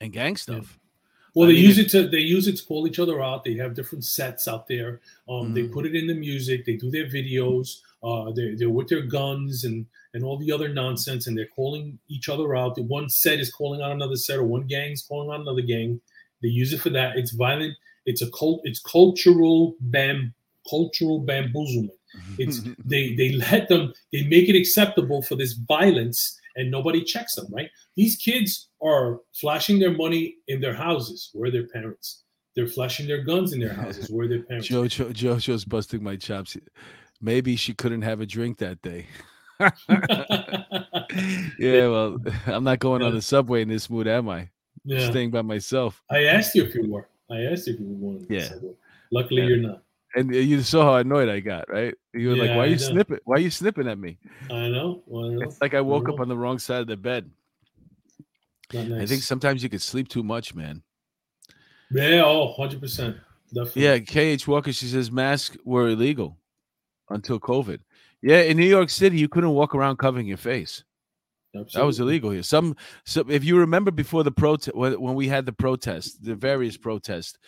and gang stuff. Yeah. Well, they use it to call each other out. They have different sets out there. They put it in the music. They do their videos. They're with their guns and all the other nonsense, and they're calling each other out. One set is calling out another set, or one gang's calling out another gang. They use it for that. It's violent. It's a cult. It's cultural bamboozlement. It's they let them. They make it acceptable for this violence, and nobody checks them. Right? These kids are flashing their money in their houses where their parents. They're flashing their guns in their houses where their parents. Jojo's busting my chops. Maybe she couldn't have a drink that day. Yeah, well, I'm not going on the subway in this mood, am I? Yeah. I'm staying by myself. I asked you if you were. On the subway. Luckily, you're not. And you saw how annoyed I got, right? You were like, "Why are you snipping? Why are you snipping at me?" I know. It's like I woke up on the wrong side of the bed. Nice. I think sometimes you could sleep too much, man. Yeah, 100%. Definitely. Yeah, K.H. Walker, she says masks were illegal until COVID. Yeah, in New York City, you couldn't walk around covering your face. Absolutely. That was illegal here. So if you remember before the protest, when we had the protest, the various protests,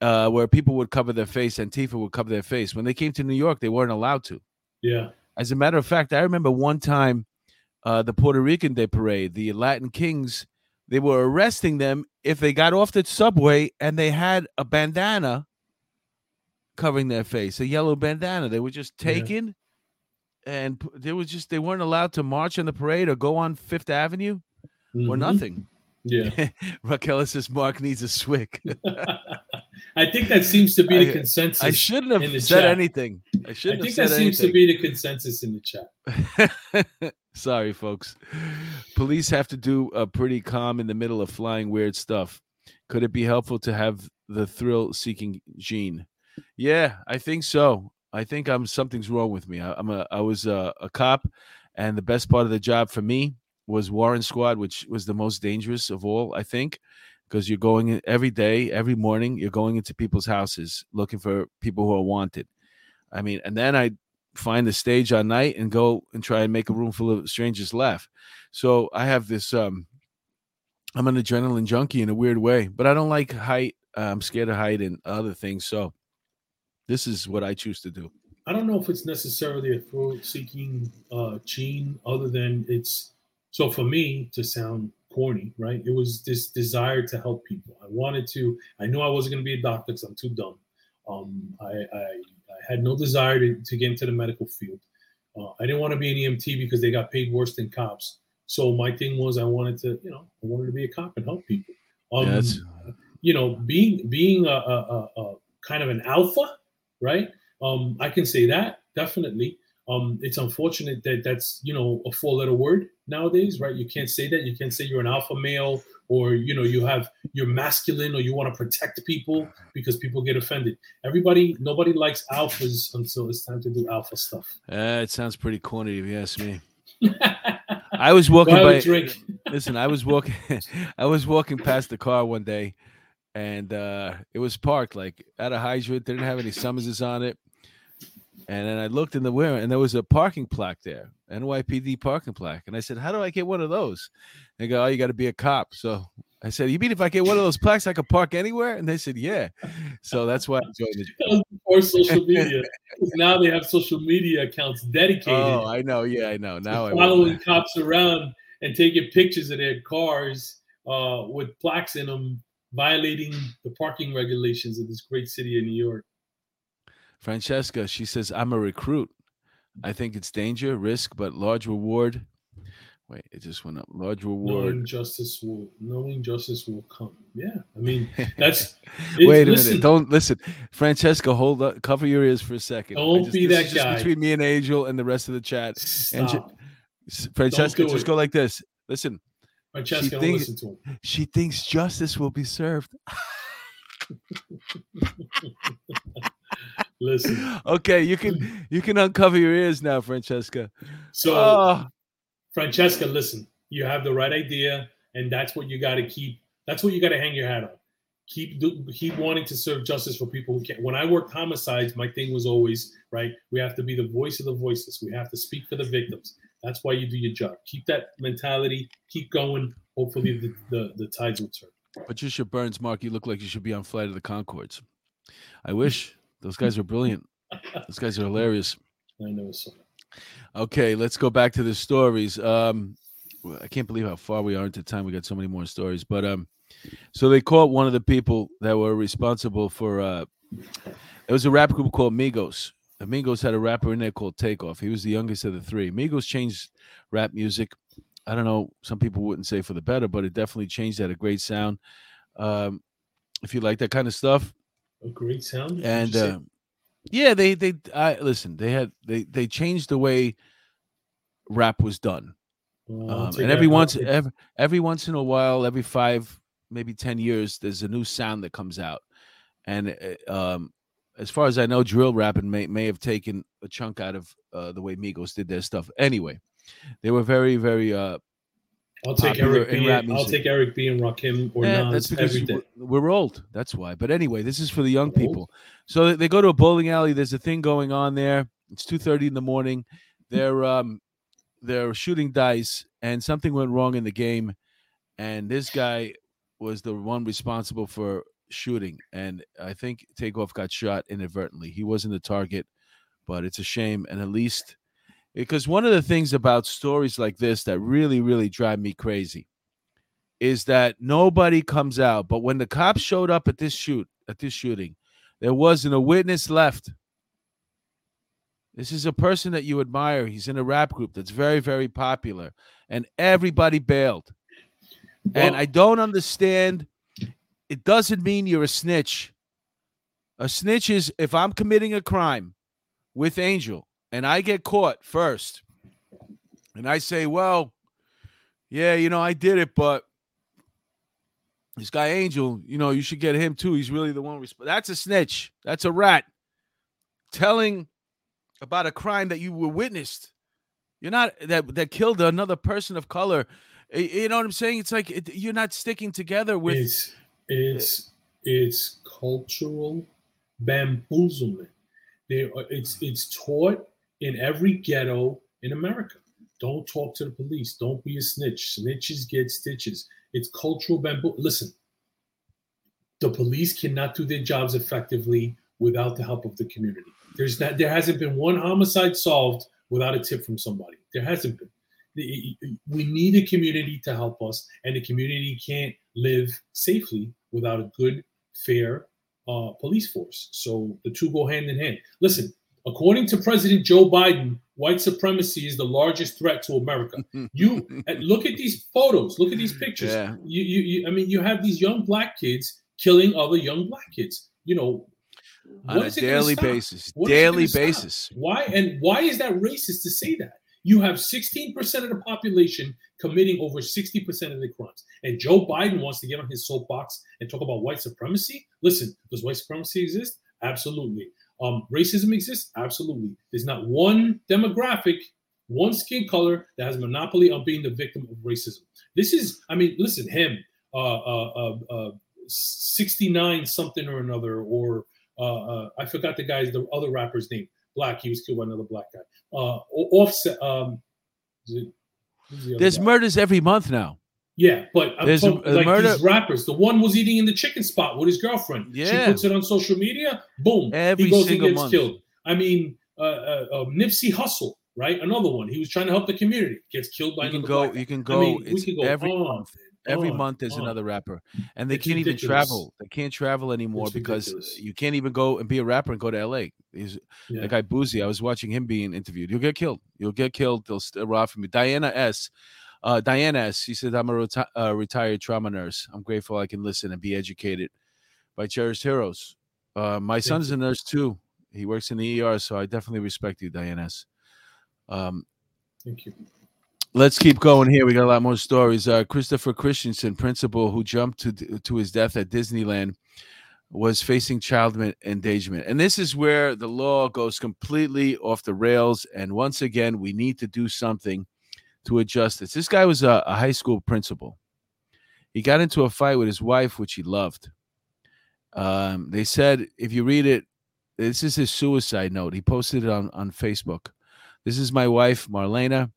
where people would cover their face, Antifa would cover their face. When they came to New York, they weren't allowed to. Yeah. As a matter of fact, I remember one time the Puerto Rican Day Parade, the Latin Kings, they were arresting them if they got off the subway and they had a bandana covering their face, a yellow bandana. They were just taken, and they weren't allowed to march on the parade or go on Fifth Avenue or nothing. Yeah. Raquel says Mark needs a swig. I think that seems to be the consensus. I shouldn't have said anything. Seems to be the consensus in the chat. Sorry, folks. Police have to do a pretty calm in the middle of flying weird stuff. Could it be helpful to have the thrill-seeking gene? Yeah, I think so. I think something's wrong with me. I was a cop, and the best part of the job for me was Warrant Squad, which was the most dangerous of all, I think, because you're going in every day, every morning, you're going into people's houses looking for people who are wanted. I mean, and then I find the stage at night and go and try and make a room full of strangers laugh. So I have this, I'm an adrenaline junkie in a weird way, but I don't like height. I'm scared of height and other things. So this is what I choose to do. I don't know if it's necessarily a thrill-seeking gene other than it's, so for me, to sound corny, right? It was this desire to help people. I knew I wasn't going to be a doctor because I'm too dumb. I had no desire to get into the medical field. I didn't want to be an EMT because they got paid worse than cops. So my thing was I wanted to be a cop and help people. Being a kind of an alpha, right? I can say that. definitely. It's unfortunate that that's, you know, a four-letter word nowadays, right? You can't say that. You can't say you're an alpha male, or, you know, you're masculine, or you want to protect people, because people get offended. Nobody likes alphas until it's time to do alpha stuff. It sounds pretty corny if you ask me. I was walking by. Listen, I was walking past the car one day, and it was parked like at a hydrant. They didn't have any summonses on it. And then I looked in the window, and there was a parking plaque there, NYPD parking plaque. And I said, how do I get one of those? And they go, oh, you got to be a cop. So I said, you mean if I get one of those plaques, I could park anywhere? And they said, yeah. So that's why I joined it. Or social media. Now they have social media accounts dedicated. Oh, I know. Yeah, I know. Now I'm following cops around and taking pictures of their cars with plaques in them, violating the parking regulations of this great city of New York. Francesca, she says, I'm a recruit. I think it's danger, risk, but large reward. Wait, it just went up. Large reward. Knowing justice will come. Yeah. I mean, that's. Wait a minute. Don't listen. Francesca, hold up. Cover your ears for a second. Don't be that guy. Just between me and Angel and the rest of the chat. Stop. Francesca, just go like this. Listen. Francesca, don't listen to him. She thinks justice will be served. Listen. Okay, you can uncover your ears now, Francesca. So, Francesca, listen. You have the right idea, and that's what you got to keep. That's what you got to hang your hat on. Keep wanting to serve justice for people who can't. When I worked homicides, my thing was always right. We have to be the voice of the voiceless. We have to speak for the victims. That's why you do your job. Keep that mentality. Keep going. Hopefully, the tides will turn. Patricia Burns, Mark, you look like you should be on Flight of the Conchords. I wish. Those guys are brilliant. Those guys are hilarious. I know so. Okay, let's go back to the stories. I can't believe how far we are into time. We got so many more stories. But so they caught one of the people that were responsible for it was a rap group called Migos. And Migos had a rapper in there called Takeoff. He was the youngest of the three. Migos changed rap music. I don't know. Some people wouldn't say for the better, but it definitely changed. That a great sound. If you like that kind of stuff, a great sound. And yeah, listen. They changed the way rap was done. And every once in a while, every 5, maybe 10 years, there's a new sound that comes out. And as far as I know, drill rapping may have taken a chunk out of the way Migos did their stuff. Anyway. They were very, very. I'll take Eric B. and Rakim or Nas. That's because we're old. That's why. But anyway, this is for the young people. So they go to a bowling alley. There's a thing going on there. It's 2:30 in the morning. They're shooting dice, and something went wrong in the game, and this guy was the one responsible for shooting. And I think Takeoff got shot inadvertently. He wasn't the target, but it's a shame, and at least. Because one of the things about stories like this that really, really drive me crazy is that nobody comes out. But when the cops showed up at this shooting, there wasn't a witness left. This is a person that you admire. He's in a rap group that's very, very popular. And everybody bailed. Well, and I don't understand. It doesn't mean you're a snitch. A snitch is if I'm committing a crime with Angel, and I get caught first, and I say, well, yeah, you know, I did it, but this guy Angel, you know, you should get him too. He's really the one. That's a snitch. That's a rat. Telling about a crime that you were witnessed. You're not that killed another person of color. You know what I'm saying? It's like you're not sticking together with. It's cultural bamboozlement. It's taught. In every ghetto in America, don't talk to the police. Don't be a snitch. Snitches get stitches. It's cultural bamboo. Listen, the police cannot do their jobs effectively without the help of the community. There hasn't been one homicide solved without a tip from somebody. There hasn't been. We need a community to help us, and the community can't live safely without a good, fair police force. So the two go hand in hand. Listen. According to President Joe Biden, white supremacy is the largest threat to America. You look at these photos, look at these pictures. Yeah. You have these young black kids killing other young black kids. You know, on a daily basis. Daily basis. Why? And why is that racist to say that? You have 16% of the population committing over 60% of the crimes. And Joe Biden wants to get on his soapbox and talk about white supremacy. Listen, does white supremacy exist? Absolutely. Racism exists? Absolutely. There's not one demographic, one skin color that has a monopoly on being the victim of racism. This is, I mean, listen, him, 69 something or another, or I forgot the guy's, the other rapper's name. Black, he was killed by another black guy. Offset. There's murders every month now. Yeah, but I'm talking, like these rappers. The one was eating in the chicken spot with his girlfriend. Yeah. She puts it on social media. Boom. Every single month. He goes and gets killed. I mean, Nipsey Hussle, right? Another one. He was trying to help the community. Gets killed by another black guy. You can go. I mean, it's we can go every month there's another rapper, and they can't even travel. They can't travel anymore because you can't even go and be a rapper and go to L.A. The guy Boozy, I was watching him being interviewed. You'll get killed. They'll rob from you. Diana S. She said, "I'm a retired trauma nurse. I'm grateful I can listen and be educated by cherished heroes. My son's a nurse too. He works in the ER, so I definitely respect you, Diana S." Thank you. Let's keep going here. We got a lot more stories. Christopher Christensen, principal who jumped to his death at Disneyland, was facing child endangerment. And this is where the law goes completely off the rails. And once again, we need to do something to adjust this. This guy was a high school principal. He got into a fight with his wife, which he loved. They said, if you read it, this is his suicide note. He posted it on Facebook. This is my wife, Marlena.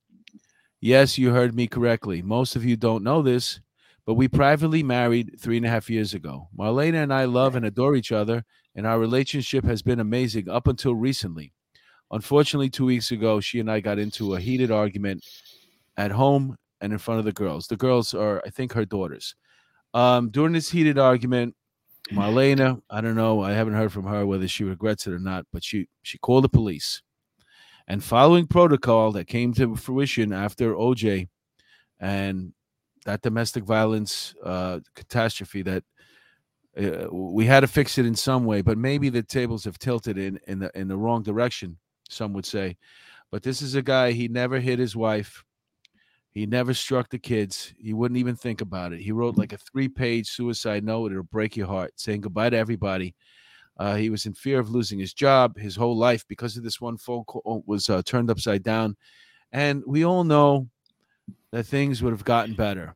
Yes, you heard me correctly. Most of you don't know this, but we privately married 3.5 years ago. Marlena and I love and adore each other, and our relationship has been amazing up until recently. Unfortunately, 2 weeks ago, she and I got into a heated argument at home and in front of the girls. The girls are, I think, her daughters. During this heated argument, Marlena, I don't know, I haven't heard from her whether she regrets it or not, but she called the police. And following protocol that came to fruition after OJ and that domestic violence catastrophe, that we had to fix it in some way, but maybe the tables have tilted in the wrong direction, some would say. But this is a guy, he never hit his wife. He never struck the kids. He wouldn't even think about it. He wrote like a 3-page suicide note. It'll break your heart, saying goodbye to everybody. He was in fear of losing his job. His whole life, because of this one phone call, was turned upside down. And we all know that things would have gotten better.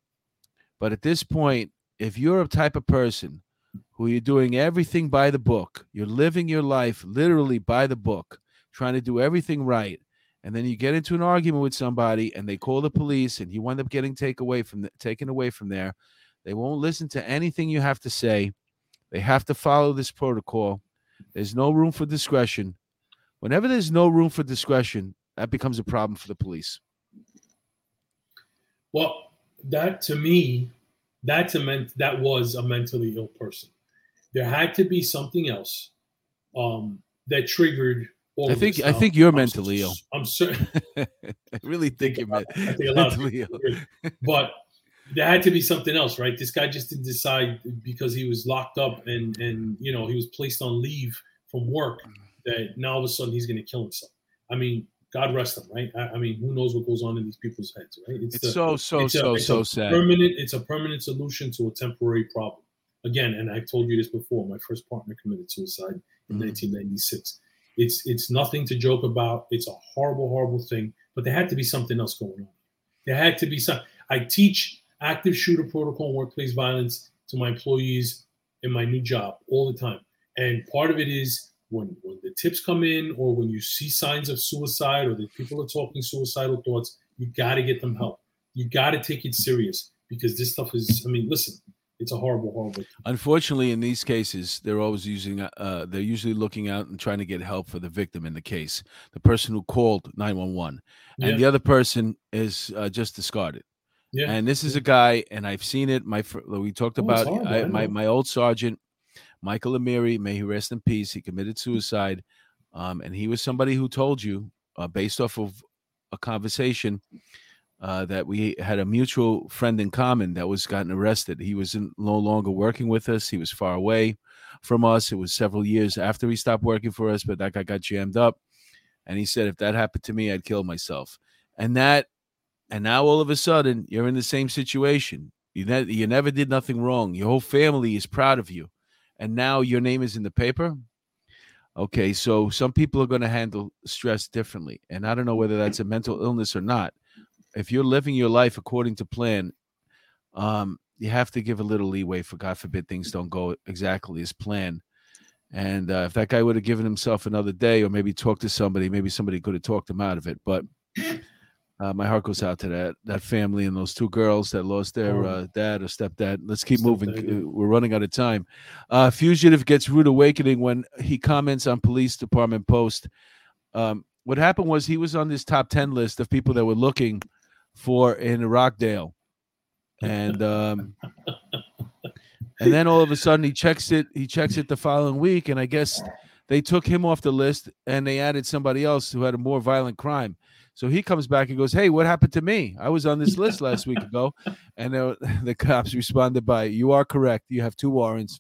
But at this point, if you're a type of person who you're doing everything by the book, you're living your life literally by the book, trying to do everything right, and then you get into an argument with somebody and they call the police and you wind up getting taken away from there, they won't listen to anything you have to say. They have to follow this protocol. There's no room for discretion. Whenever there's no room for discretion, that becomes a problem for the police. Well, that to me, that was a mentally ill person. There had to be something else that triggered. I think you're mentally ill. I'm certain. I really think you're mentally ill. But there had to be something else, right? This guy just didn't decide because he was locked up and you know, he was placed on leave from work that now all of a sudden he's going to kill himself. I mean, God rest him, right? I mean, who knows what goes on in these people's heads, right? It's so sad. It's a permanent solution to a temporary problem. Again, and I've told you this before, my first partner committed suicide in 1996. It's nothing to joke about. It's a horrible, horrible thing. But there had to be something else going on. There had to be something. I teach active shooter protocol and workplace violence to my employees in my new job all the time. And part of it is when the tips come in or when you see signs of suicide or that people are talking suicidal thoughts, you got to get them help. You got to take it serious because this stuff is, I mean, listen, it's a horrible, horrible thing. Unfortunately, in these cases, they're usually looking out and trying to get help for the victim in the case, the person who called 911. And the other person is just discarded. Yeah. And this is a guy, and I've seen it. We talked about hard, my old sergeant, Michael Amiri, may he rest in peace. He committed suicide, and he was somebody who told you, based off of a conversation, that we had a mutual friend in common that was gotten arrested. He was no longer working with us. He was far away from us. It was several years after he stopped working for us, but that guy got jammed up. And he said, if that happened to me, I'd kill myself. And now all of a sudden, you're in the same situation. You never did nothing wrong. Your whole family is proud of you. And now your name is in the paper. Okay, so some people are going to handle stress differently. And I don't know whether that's a mental illness or not. If you're living your life according to plan, you have to give a little leeway for, God forbid, things don't go exactly as planned. And if that guy would have given himself another day or maybe talked to somebody, maybe somebody could have talked him out of it. But my heart goes out to that family and those two girls that lost their dad or stepdad. Let's keep moving. We're running out of time. Fugitive gets rude awakening when he comments on police department post. What happened was he was on this top 10 list of people that were looking for in Rockdale, and then all of a sudden he checks it the following week, and I guess they took him off the list and they added somebody else who had a more violent crime. So he comes back and goes, hey, what happened to me? I was on this list last week ago. And the cops responded by, you are correct, you have 2 warrants,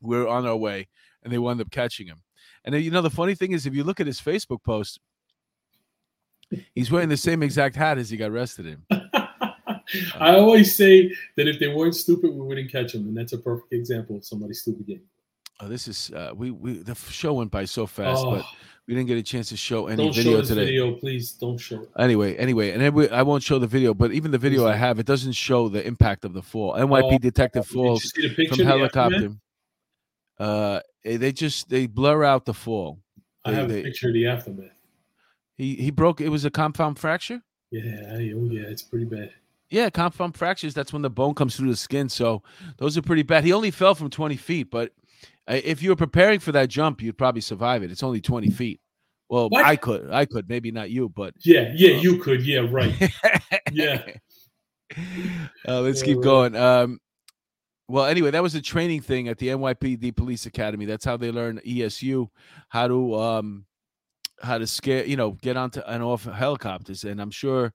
we're on our way. And they wound up catching him. And then, you know, the funny thing is, if you look at his Facebook post, he's wearing the same exact hat as he got arrested in. I always say that if they weren't stupid, we wouldn't catch them, and that's a perfect example of somebody stupid getting. Oh, this is we the show went by so fast, but we didn't get a chance to show any video today. Video, please don't show it. Anyway, and I won't show the video, but even the video I have, it doesn't show the impact of the fall. NYPD detective falls from helicopter. They blur out the fall. I have a picture of the aftermath. He broke. It was a compound fracture. Yeah, it's pretty bad. Yeah, compound fractures, that's when the bone comes through the skin. So those are pretty bad. He only fell from 20 feet, but if you were preparing for that jump, you'd probably survive it. It's only 20 feet. Well, what? I could. Maybe not you, but... Yeah, you could. Yeah, right. Yeah. Let's keep going. Well, anyway, that was a training thing at the NYPD Police Academy. That's how they learn ESU, how to scare, get onto and off helicopters. And I'm sure...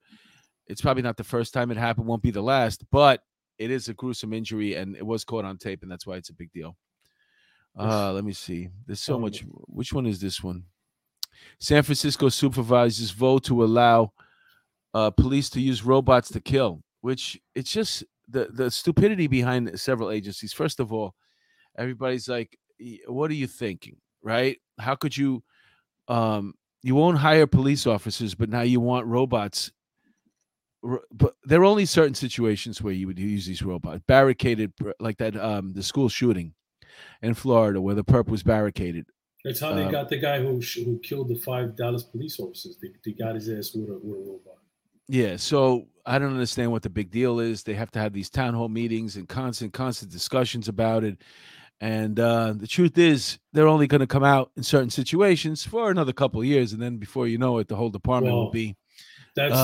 it's probably not the first time it happened, won't be the last, but it is a gruesome injury, and it was caught on tape, and that's why it's a big deal. Let me see. There's so much. Which one is this one? San Francisco supervisors vote to allow police to use robots to kill, which it's just the stupidity behind several agencies. First of all, everybody's like, what are you thinking, right? How could you you won't hire police officers, but now you want robots. But there are only certain situations where you would use these robots. Barricaded, like that, the school shooting in Florida where the perp was barricaded. That's how they got the guy who killed the 5 Dallas police officers. They got his ass with a robot. Yeah, so I don't understand what the big deal is. They have to have these town hall meetings and constant discussions about it. And the truth is, they're only going to come out in certain situations for another couple of years. And then before you know it, the whole department will be... That's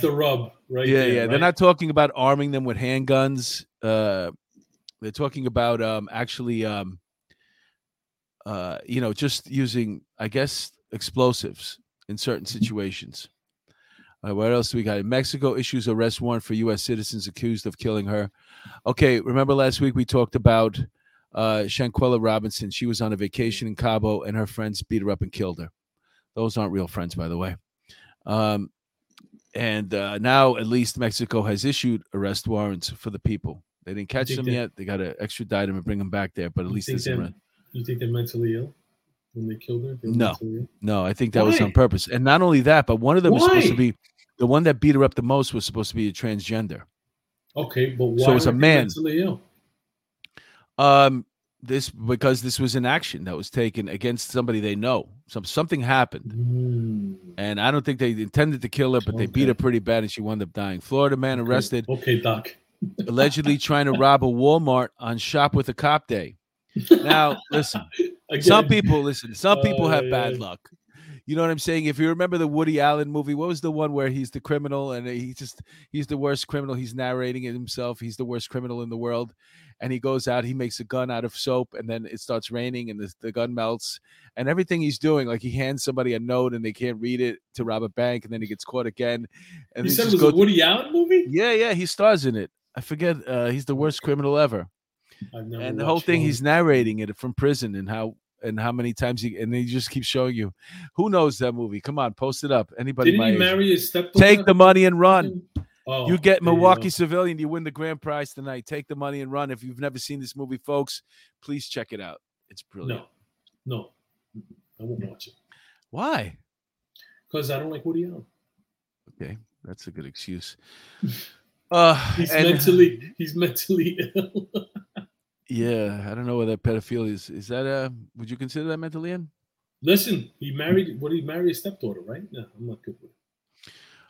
the rub, right? Yeah, there, yeah. Right? They're not talking about arming them with handguns. They're talking about just using, I guess, explosives in certain situations. What else do we got? Mexico issues arrest warrant for U.S. citizens accused of killing her. Okay, remember last week we talked about Shanquella Robinson. She was on a vacation in Cabo, and her friends beat her up and killed her. Those aren't real friends, by the way. And now at least Mexico has issued arrest warrants for the people. They didn't catch them yet. They got to extradite them and bring them back there. But at least it's run. You think they're mentally ill when they killed her? No. I think that was on purpose. And not only that, but one of them was supposed to be the one that beat her up the most was supposed to be a transgender. Okay, but why? So it's a man. Mentally ill? Because this was an action that was taken against somebody they know. Something happened. And I don't think they intended to kill her, but they beat her pretty bad, and she wound up dying. Florida man arrested. Okay, Doc. Allegedly trying to rob a Walmart on Shop with a Cop Day. Now, listen. Some people have bad luck. You know what I'm saying? If you remember the Woody Allen movie, what was the one where he's the criminal and he's the worst criminal? He's narrating it himself. He's the worst criminal in the world. and he goes out, he makes a gun out of soap, and then it starts raining and the gun melts, and everything he's doing, like he hands somebody a note and they can't read it to rob a bank, and then he gets caught again. And you said it was a Woody Allen movie? Yeah, he stars in it. I forget, he's the worst criminal ever. I've never and the whole thing, he's narrating it from prison and how many times he just keeps showing you. Who knows that movie? Come on, post it up. Anybody? Didn't he marry his stepdaughter? Take the money and run. Oh, you get Milwaukee Civilian. You win the grand prize tonight. Take the money and run. If you've never seen this movie, folks, please check it out. It's brilliant. No, I won't watch it. Why? Because I don't like Woody Allen. Okay, that's a good excuse. He's mentally ill. Yeah, I don't know where that pedophilia is. Is that would you consider that mentally ill? Listen, he married his stepdaughter, right? No, I'm not good with it.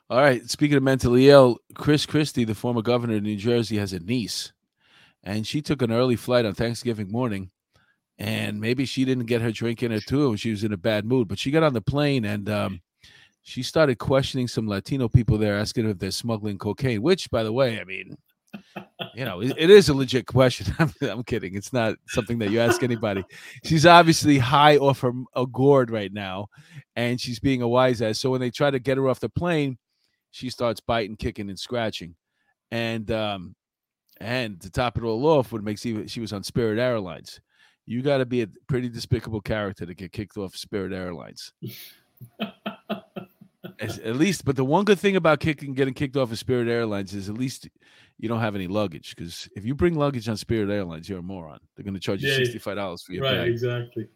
All right, speaking of mentally ill, Chris Christie, the former governor of New Jersey, has a niece, and she took an early flight on Thanksgiving morning, and maybe she didn't get her drink in her too, and she was in a bad mood, but she got on the plane, and she started questioning some Latino people there, asking if they're smuggling cocaine, which, by the way, I mean... You know, it is a legit question. I'm kidding. It's not something that you ask anybody. She's obviously high off a gourd right now, and she's being a wise ass. So when they try to get her off the plane, she starts biting, kicking, and scratching. And to top it all off, what makes she was on Spirit Airlines. You got to be a pretty despicable character to get kicked off Spirit Airlines. At least, but the one good thing about getting kicked off of Spirit Airlines is at least you don't have any luggage. Because if you bring luggage on Spirit Airlines, you're a moron. They're going to charge you $65 for your bag. Right, exactly.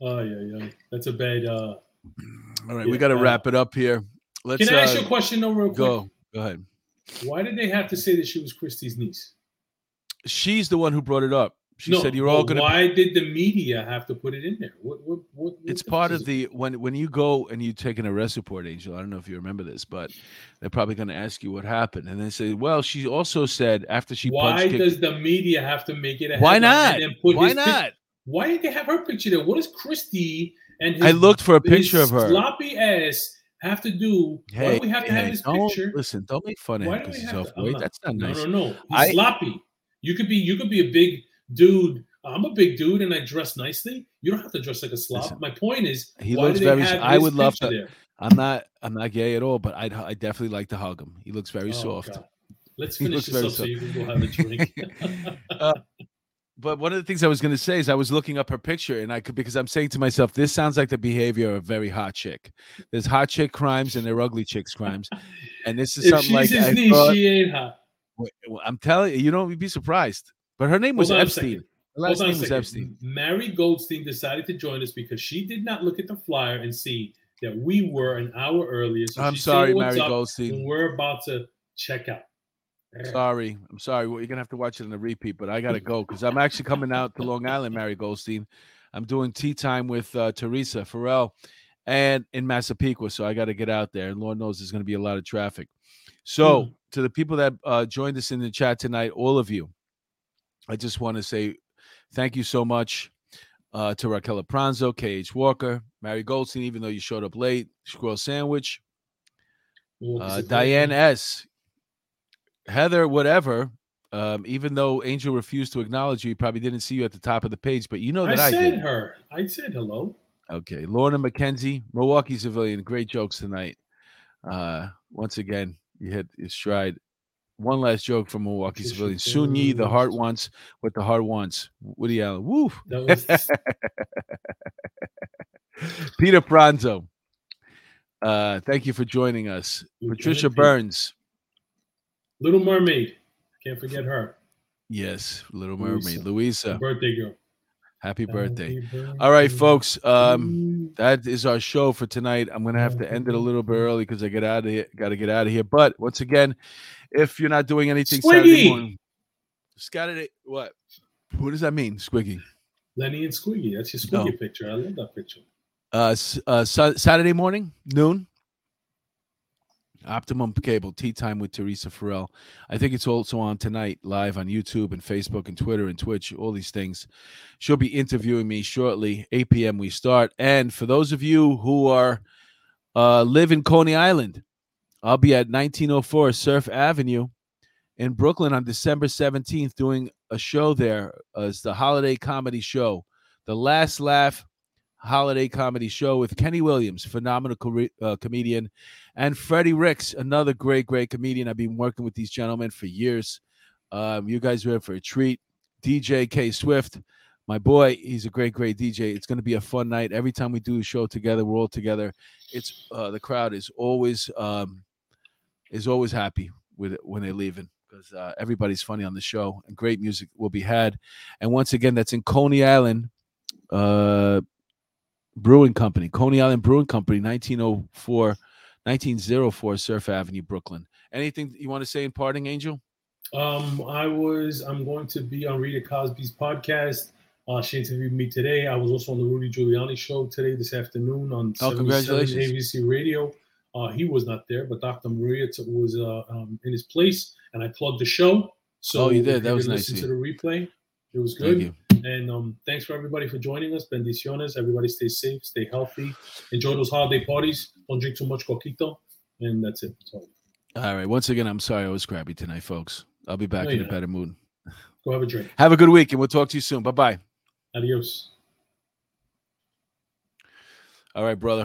Oh, yeah. That's a bad... All right, we got to wrap it up here. Can I ask you a question though real quick? Go ahead. Why did they have to say that she was Christie's niece? She's the one who brought it up. She said you're all going to... Why did the media have to put it in there? What it's part of the... When you go and you take an arrest report, Angel, I don't know if you remember this, but they're probably going to ask you what happened. And they say, well, she also said after she punched... Why does the media have to make it a headline? Why not? Why not? Why did they have her picture there? What does Christie and his... I looked for a picture of her. Sloppy ass have to do... Hey, why do we have to have his picture? Listen, don't make fun of him because he's off weight. That's not nice. No. He's sloppy. You could be a big... Dude, I'm a big dude and I dress nicely. You don't have to dress like a slob. Listen, my point is, he looks very... I would love to. There? I'm not gay at all, but I definitely like to hug him. He looks very soft. God. Let's finish this up so you can go have a drink. But one of the things I was going to say is I was looking up her picture because I'm saying to myself, this sounds like the behavior of a very hot chick. There's hot chick crimes and there are ugly chicks crimes, and this is something like that. She ain't hot. I'm telling you, you don't be surprised. But her name was Epstein. Her last name was Epstein. Mary Goldstein decided to join us because she did not look at the flyer and see that we were an hour earlier. So I'm sorry, Mary Goldstein. And we're about to check out. Sorry. I'm sorry. Well, you're going to have to watch it in the repeat, but I got to go because I'm actually coming out to Long Island, Mary Goldstein. I'm doing tea time with Teresa Farrell and in Massapequa, so I got to get out there. And Lord knows there's going to be a lot of traffic. So to the people that joined us in the chat tonight, all of you, I just want to say thank you so much to Raquel Pranzo, K.H. Walker, Mary Goldstein, even though you showed up late, Squirrel Sandwich, Diane S., Heather, whatever. Even though Angel refused to acknowledge you, he probably didn't see you at the top of the page, but you know that I did. I said hello. Okay. Lorna McKenzie, Milwaukee Civilian, great jokes tonight. Once again, you hit your stride. One last joke from Milwaukee Civilian. Soon ye, the heart wants what the heart wants. Woody Allen. Woo. Peter Pranzo. Thank you for joining us. Patricia Burns. Little Mermaid. Can't forget her. Yes, Little Mermaid. Louisa. Birthday girl. Happy birthday. All right, folks. That is our show for tonight. I'm going to have to end it a little bit early because I got to get out of here. But once again, if you're not doing anything Squiggy. Saturday morning, Saturday, what? What does that mean, Squiggy? Lenny and Squiggy. That's your Squiggy picture. I love that picture. Saturday morning, noon. Optimum Cable, Tea Time with Teresa Farrell. I think it's also on tonight, live on YouTube and Facebook and Twitter and Twitch, all these things. She'll be interviewing me shortly, 8 p.m. we start. And for those of you who are live in Coney Island, I'll be at 1904 Surf Avenue in Brooklyn on December 17th doing a show there as the holiday comedy show, the Last Laugh holiday comedy show with Kenny Williams, phenomenal comedian, and Freddie Ricks, another great, great comedian. I've been working with these gentlemen for years. You guys are in for a treat. DJ K Swift, my boy, he's a great, great DJ. It's going to be a fun night. Every time we do a show together, we're all together. It's the crowd is always happy with it when they're leaving, because everybody's funny on the show and great music will be had. And once again, that's in Coney Island Brewing Company, Coney Island Brewing Company, 1904 Surf Avenue, Brooklyn. Anything you want to say in parting, Angel? I'm going to be on Rita Cosby's podcast. She interviewed me today. I was also on the Rudy Giuliani show today, this afternoon, on 77 ABC Radio. He was not there, but Dr. Maria was in his place, and I plugged the show. So you did. That was nice. Listen to the replay. It was good. Thank you. And thanks for everybody for joining us. Bendiciones. Everybody stay safe, stay healthy. Enjoy those holiday parties. Don't drink too much coquito. And that's it. All right. Once again, I'm sorry I was crabby tonight, folks. I'll be back in a better mood. Go have a drink. Have a good week, and we'll talk to you soon. Bye-bye. Adios. All right, brother.